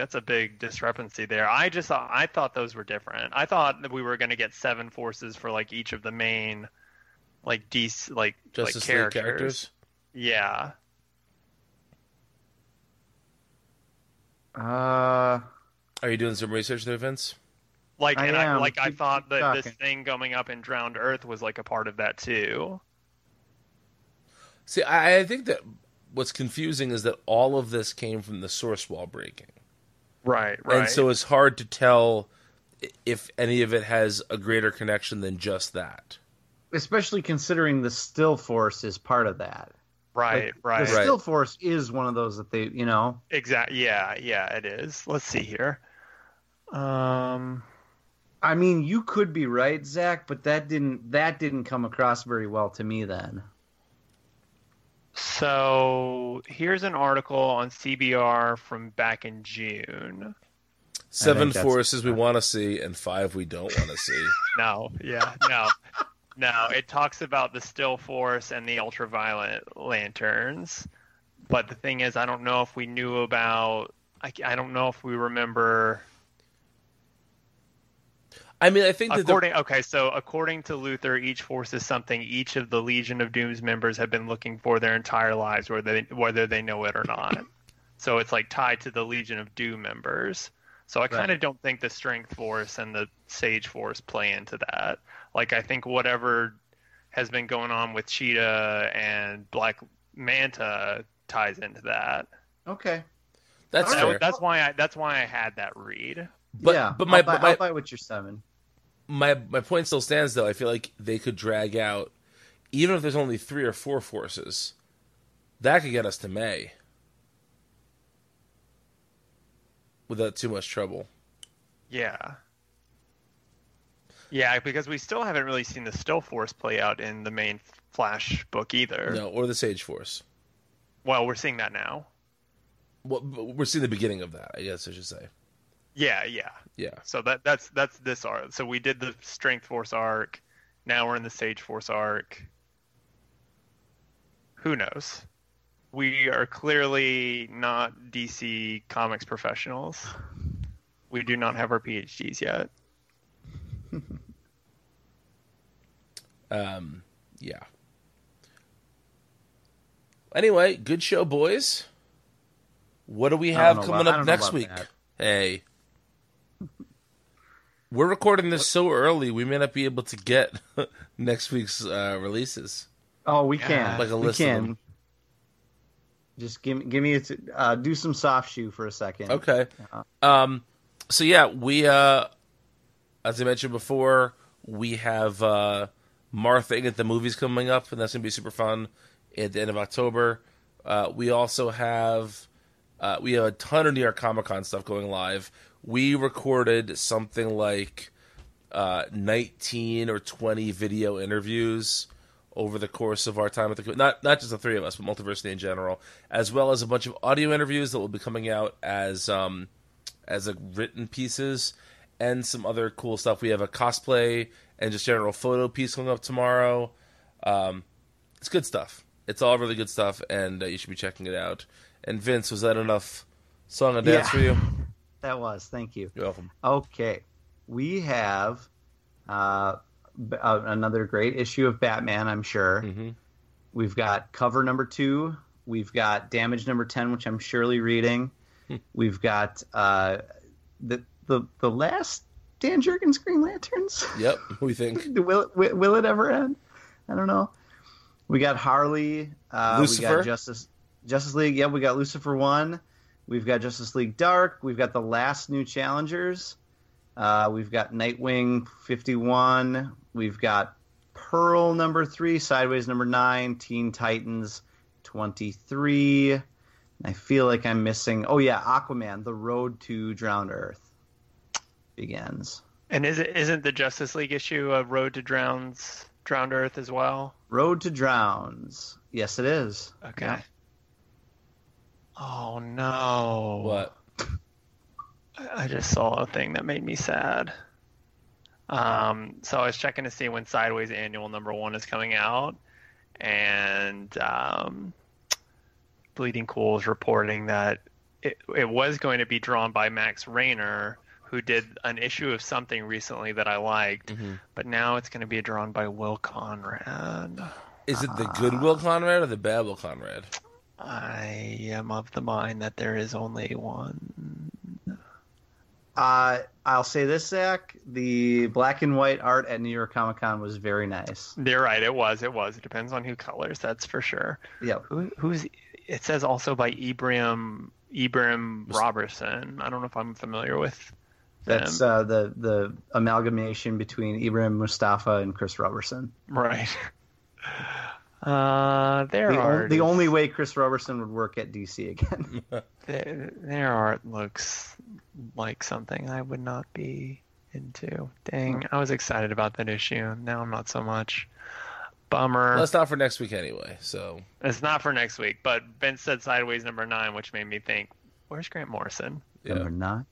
discrepancy there. I thought those were different. I thought that we were going to get 7 forces for like each of the main Justice League characters. Yeah. Are you doing some research there, Vince? I thought that talking. This thing coming up in Drowned Earth was like a part of that too. See, I think that what's confusing is that all of this came from the source wall breaking. Right. And so it's hard to tell if any of it has a greater connection than just that. Especially considering the Still Force is part of that. Right. The Still Force is one of those that they, Exactly. Yeah, it is. Let's see here. I mean, you could be right, Zach, but that didn't come across very well to me then. So here's an article on CBR from back in June. 7 forces we want to see and 5 we don't want to see. No. It talks about the Still Force and the Ultraviolet Lanterns. But the thing is, I don't know if we knew about. I don't know if we remember. I mean, I think that according to Luther, each force is something each of the Legion of Doom's members have been looking for their entire lives, whether they know it or not. So it's like tied to the Legion of Doom members. So I kind of don't think the Strength Force and the Sage Force play into that. Like, I think whatever has been going on with Cheetah and Black Manta ties into that. Okay, that's why I had that read. I'll buy what you're 7. My point still stands, though. I feel like they could drag out, even if there's only 3 or 4 forces, that could get us to May without too much trouble. Yeah, because we still haven't really seen the Still Force play out in the main Flash book either. No, or the Sage Force. Well, we're seeing that now. Well, we're seeing the beginning of that, I guess I should say. Yeah. So that's this arc. So we did the Strength Force arc. Now we're in the Sage Force arc. Who knows? We are clearly not DC Comics professionals. We do not have our PhDs yet. Yeah. Anyway, good show, boys. What do we have coming up next week? Hey. We're recording this so early, we may not be able to get next week's releases. Oh, we can. Like a list of them. Just give me do some soft shoe for a second. Okay. So yeah, we as I mentioned before, we have Martha Ing at the Movies coming up, and that's gonna be super fun at the end of October. We also have a ton of New York Comic Con stuff going live. We recorded something like 19 or 20 video interviews over the course of our time at the not just the three of us, but Multiversity in general, as well as a bunch of audio interviews that will be coming out as written pieces and some other cool stuff. We have a cosplay and just general photo piece coming up tomorrow. It's good stuff. It's all really good stuff, and you should be checking it out. And Vince, was that enough song and dance for you? That was. Thank you. You're welcome. Okay. We have another great issue of Batman, I'm sure. Mm-hmm. We've got cover number 2. We've got damage number 10, which I'm surely reading. We've got the last Dan Jurgens Green Lanterns. Yep, we think. will it ever end? I don't know. We got Harley. Lucifer. We got Justice League. Yeah, we got Lucifer 1. We've got Justice League Dark. We've got the last new challengers. We've got Nightwing 51. We've got Pearl number 3, Sideways number 9, Teen Titans 23. I feel like I'm missing. Oh yeah, Aquaman: The Road to Drowned Earth begins. And isn't the Justice League issue a Road to Drowned Earth as well? Road to Drowns. Yes, it is. Okay. Yeah. Oh no! What? I just saw a thing that made me sad. So I was checking to see when Sideways Annual Number 1 is coming out, and Bleeding Cool is reporting that it was going to be drawn by Max Rayner, who did an issue of something recently that I liked, mm-hmm. but now it's going to be drawn by Will Conrad. Is it the good Will Conrad or the bad Will Conrad? I am of the mind that there is only one. I'll say this, Zach. The black and white art at New York Comic Con was very nice. You're right. It was. It depends on who colors. That's for sure. Yeah. Who's? It says also by Ibram Robertson. I don't know if I'm familiar with them. That's the amalgamation between Ibram Mustafa and Chris Robertson. Right. The only way Chris Robertson would work at DC again. Their art looks like something I would not be into. Dang, I was excited about that issue. Now I'm not so much. Bummer. Well, it's not for next week anyway, so. It's not for next week, but Vince said Sideways number 9, which made me think, where's Grant Morrison? Yeah. Number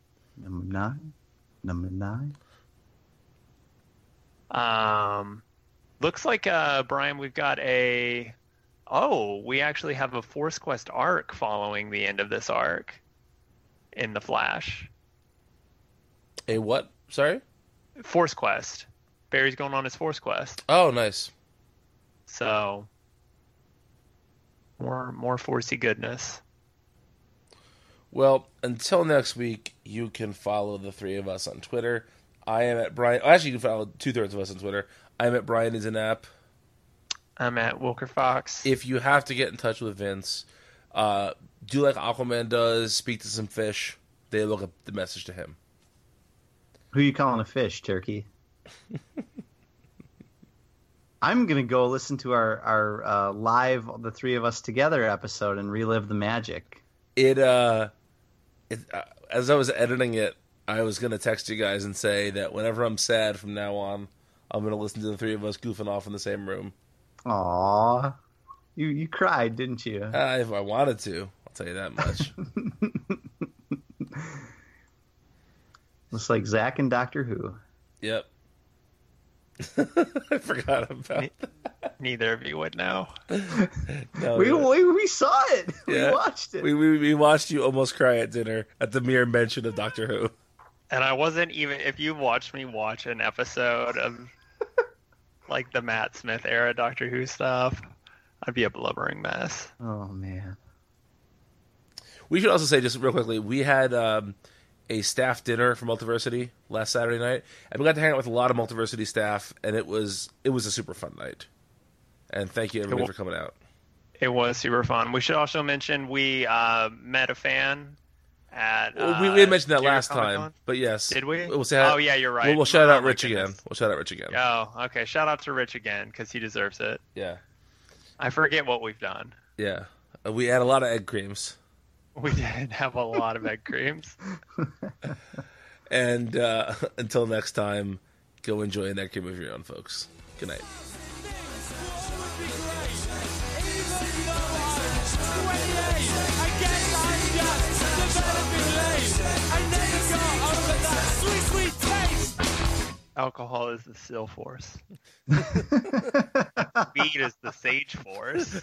9. Looks like, Brian, we've got we actually have a Force Quest arc following the end of this arc in The Flash. A what? Sorry? Force Quest. Barry's going on his Force Quest. Oh, nice. So, more forcey goodness. Well, until next week, you can follow the three of us on Twitter. I am at Brian. Actually, you can follow two-thirds of us on Twitter. I'm at Brian is an app. I'm at Wilker Fox. If you have to get in touch with Vince, do like Aquaman does, speak to some fish. They look up the message to him. Who are you calling a fish, Turkey? I'm going to go listen to our live, the three of us together episode and relive the magic. As I was editing it, I was going to text you guys and say that whenever I'm sad from now on, I'm going to listen to the three of us goofing off in the same room. Aww. You cried, didn't you? If I wanted to. I'll tell you that much. Looks like Zach and Doctor Who. Yep. I forgot about that. Neither of you would know. No, we saw it. Yeah. We watched it. We watched you almost cry at dinner at the mere mention of Doctor Who. And I wasn't even... If you watched me watch an episode of like the Matt Smith era Doctor Who stuff, I'd be a blubbering mess. Oh, man. We should also say, just real quickly, we had... a staff dinner for Multiversity last Saturday night, and we got to hang out with a lot of Multiversity staff, and it was a super fun night. And thank you everybody for coming out. It was super fun. We should also mention we met a fan at. We had mentioned that Junior last Comic-Con? Time, but yes, did we? Oh yeah, you're right. We'll shout out Rich again. We'll shout out Rich again. Oh, okay. Shout out to Rich again because he deserves it. Yeah. I forget what we've done. Yeah, we had a lot of egg creams. We did have a lot of egg creams. And until next time, go enjoy an egg cream of your own, folks. Good night. Alcohol is the Seal Force. Weed is the Sage Force.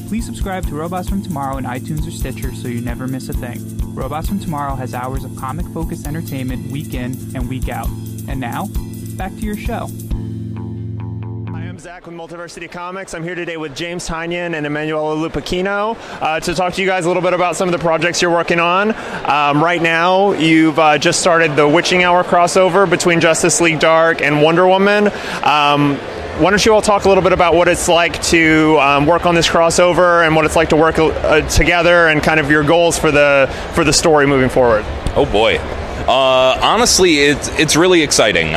Please subscribe to Robots from Tomorrow in iTunes or Stitcher so you never miss a thing. Robots from Tomorrow has hours of comic-focused entertainment week in and week out. And now, back to your show. Hi, I'm Zach with Multiversity Comics. I'm here today with James Tynion and Emanuela Lupacchino to talk to you guys a little bit about some of the projects you're working on. Right now, you've just started the Witching Hour crossover between Justice League Dark and Wonder Woman. Why don't you all talk a little bit about what it's like to work on this crossover and what it's like to work together and kind of your goals for the story moving forward? Oh, boy. Honestly, it's really exciting.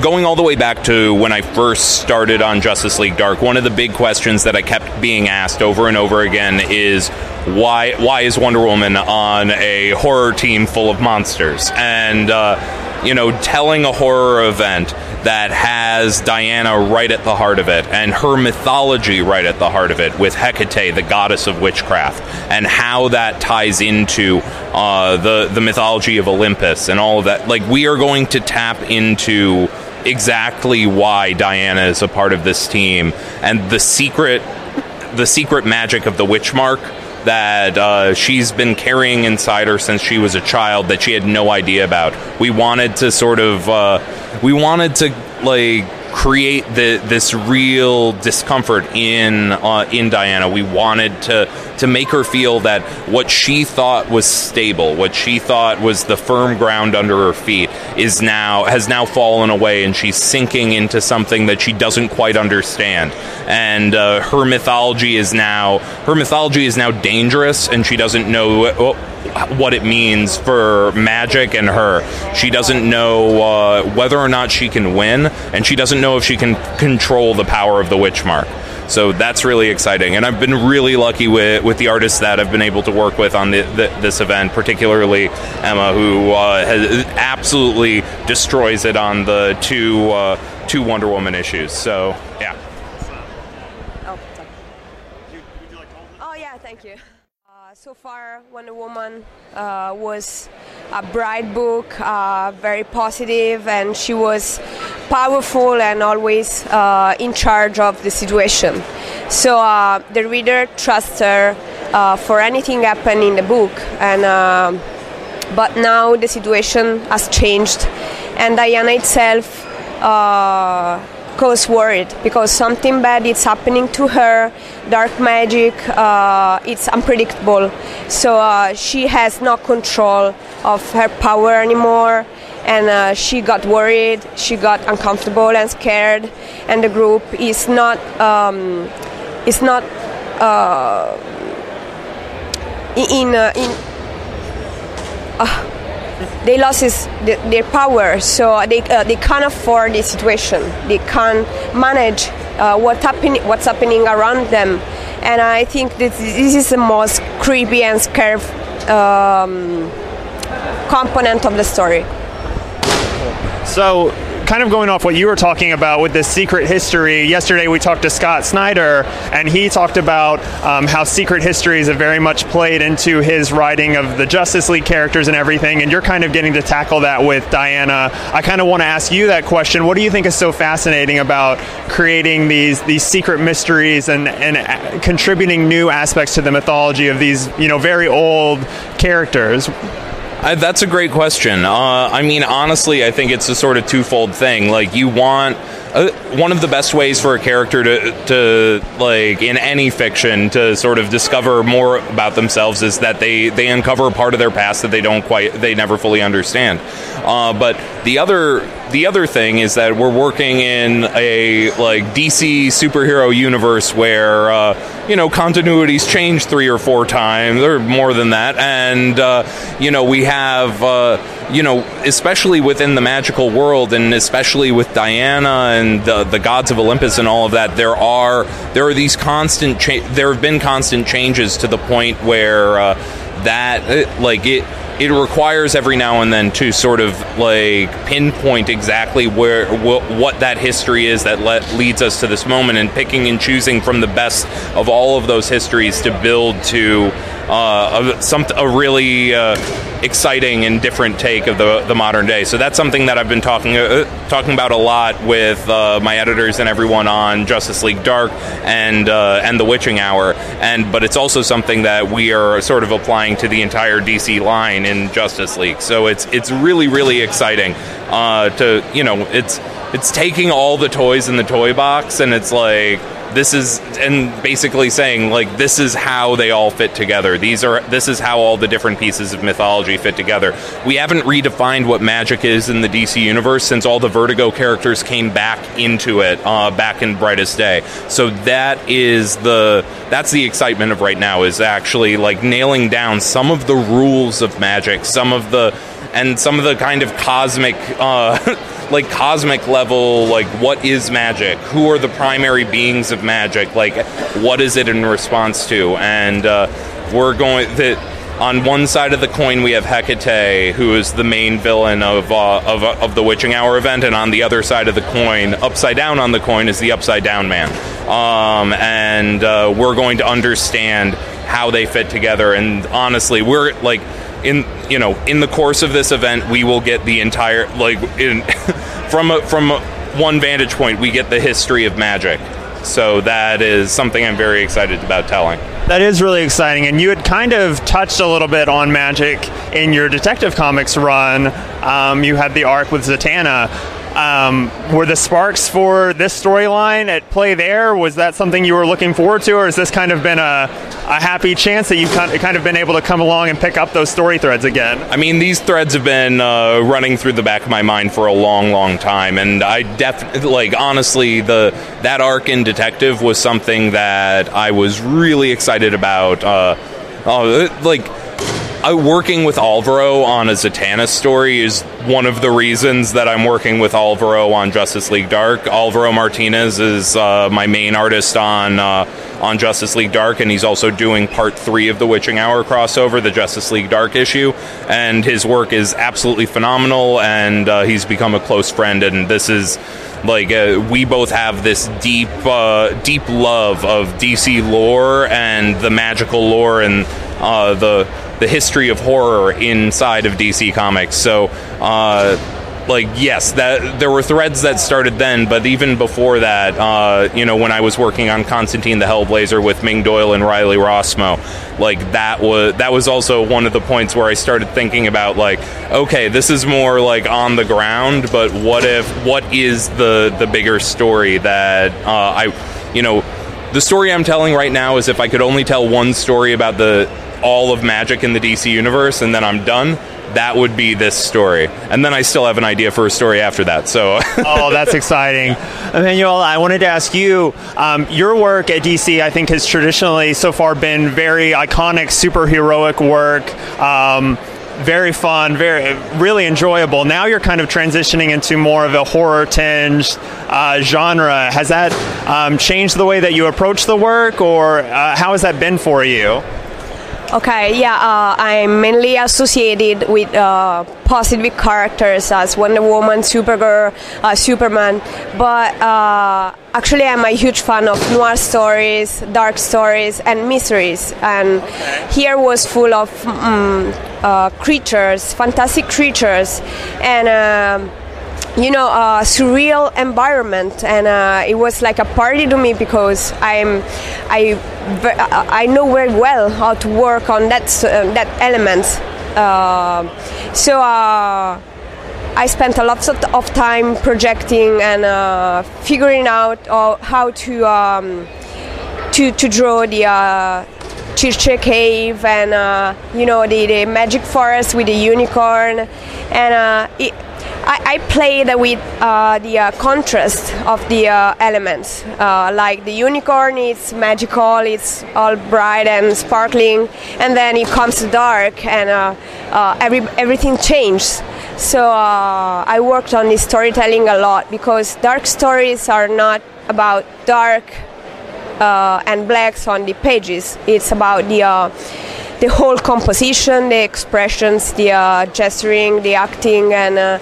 Going all the way back to when I first started on Justice League Dark, one of the big questions that I kept being asked over and over again is, why is Wonder Woman on a horror team full of monsters? And, telling a horror event that has Diana right at the heart of it and her mythology right at the heart of it with Hecate, the goddess of witchcraft, and how that ties into the mythology of Olympus and all of that. Like, we are going to tap into exactly why Diana is a part of this team and the secret magic of the witch mark that she's been carrying inside her since she was a child that she had no idea about. We wanted to create this real discomfort in Diana. We wanted to make her feel that what she thought was stable, what she thought was the firm ground under her feet, has now fallen away, and she's sinking into something that she doesn't quite understand. And her mythology is now dangerous, and she doesn't know what it means for magic and her. She doesn't know whether or not she can win, and she doesn't know if she can control the power of the witch mark. So that's really exciting, and I've been really lucky with the artists that I've been able to work with on this event, particularly Emma, who absolutely destroys it on the two Wonder Woman issues. So, yeah. Would you like to hold it? Oh, yeah, thank you. So far, Wonder Woman was a bright book, very positive, and she was powerful and always in charge of the situation. So the reader trusts her for anything happened in the book, and but now the situation has changed, and Diana itself goes worried because something bad is happening to her. Dark magic, it's unpredictable, so she has no control of her power anymore, and she got worried, she got uncomfortable and scared, and the group is not they lost their power, so they can't afford the situation. They can't manage what's happening around them, and I think that this is the most creepy and scary component of the story. So, kind of going off what you were talking about with this secret history, yesterday we talked to Scott Snyder, and he talked about how secret histories have very much played into his writing of the Justice League characters and everything, and you're kind of getting to tackle that with Diana. I kind of want to ask you that question. What do you think is so fascinating about creating these secret mysteries and contributing new aspects to the mythology of these, very old characters? That's a great question. I mean, honestly, I think it's a sort of twofold thing. Like, you want... one of the best ways for a character to in any fiction, to sort of discover more about themselves is that they uncover a part of their past that they never fully understand. But the other thing is that we're working in a, DC superhero universe where, continuities change 3 or 4 times, or more than that, and, we have... especially within the magical world, and especially with Diana and the gods of Olympus and all of that, there are these constant there have been constant changes to the point where it requires every now and then to sort of pinpoint exactly where what that history is that leads us to this moment, and picking and choosing from the best of all of those histories to build to a really exciting and different take of the modern day. So that's something that I've been talking about a lot with my editors and everyone on Justice League Dark and The Witching Hour. But it's also something that we are sort of applying to the entire DC line in Justice League. So it's really, really exciting. It's taking all the toys in the toy box, and it's basically saying, this is how they all fit together. This is how all the different pieces of mythology fit together. We haven't redefined what magic is in the DC universe since all the Vertigo characters came back into it, back in Brightest Day. So that's the excitement of right now, is actually, nailing down some of the rules of magic, some of the kind of cosmic, cosmic level, what is magic? Who are the primary beings of magic? What is it in response to? And on one side of the coin, we have Hecate, who is the main villain of the Witching Hour event, and on the other side of the coin, upside down on the coin, is the Upside Down Man. We're going to understand how they fit together, and honestly, we're, in the course of this event, we will get the entire, from one vantage point, we get the history of magic. So that is something I'm very excited about telling. That is really exciting, and you had kind of touched a little bit on magic in your Detective Comics run. You had the arc with Zatanna. Were the sparks for this storyline at play there? Was that something you were looking forward to, or has this kind of been a happy chance that you've kind of been able to come along and pick up those story threads again? I mean, these threads have been running through the back of my mind for a long, long time, and I definitely, honestly, that arc in Detective was something that I was really excited about. Working with Alvaro on a Zatanna story is one of the reasons that I'm working with Alvaro on Justice League Dark. Alvaro Martinez is my main artist on Justice League Dark, and he's also doing Part 3 of the Witching Hour crossover, the Justice League Dark issue, and his work is absolutely phenomenal, and he's become a close friend, and this is... we both have this deep love of DC lore and the magical lore and the history of horror inside of DC Comics. So, yes, there were threads that started then, but even before that, when I was working on Constantine the Hellblazer with Ming Doyle and Riley Rossmo, that was also one of the points where I started thinking about, okay, this is more, on the ground, but what is the bigger story that the story I'm telling right now is, if I could only tell one story about all of magic in the DC universe and then I'm done, that would be this story. And then I still have an idea for a story after that, so... Oh, that's exciting. Emmanuel, I wanted to ask you, your work at DC, I think, has traditionally so far been very iconic, superheroic work, very fun, really enjoyable. Now you're kind of transitioning into more of a horror-tinged genre. Has that changed the way that you approach the work, or how has that been for you? Okay, yeah, I'm mainly associated with positive characters as Wonder Woman, Supergirl, Superman, but actually I'm a huge fan of noir stories, dark stories, and mysteries, and here was full of creatures, fantastic creatures, and... surreal environment, and it was like a party to me because I know very well how to work on that elements. So I spent a lot of time projecting and figuring out how to draw the Chirche cave and the magic forest with the unicorn, and I played with the contrast of the elements. Like the unicorn, it's magical, it's all bright and sparkling, and then it comes dark, and everything changes. So I worked on this storytelling a lot, because dark stories are not about dark and blacks on the pages. It's about the whole composition, the expressions, the gesturing, the acting, and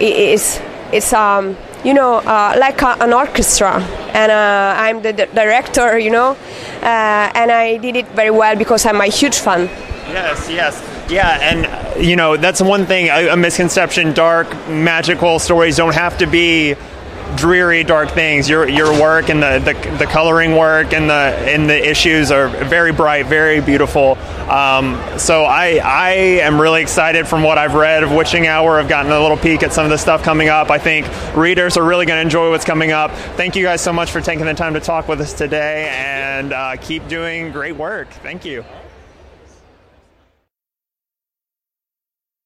it's like an orchestra. And I'm the director, and I did it very well because I'm a huge fan. Yes, yes. Yeah, and that's one thing, a misconception. Dark, magical stories don't have to be dreary, dark things. Your work and the coloring work and the issues are very bright, very beautiful. So I am really excited from what I've read of Witching Hour. I've gotten a little peek at some of the stuff coming up. I think readers are really going to enjoy what's coming up. Thank you guys so much for taking the time to talk with us today, and keep doing great work. Thank you.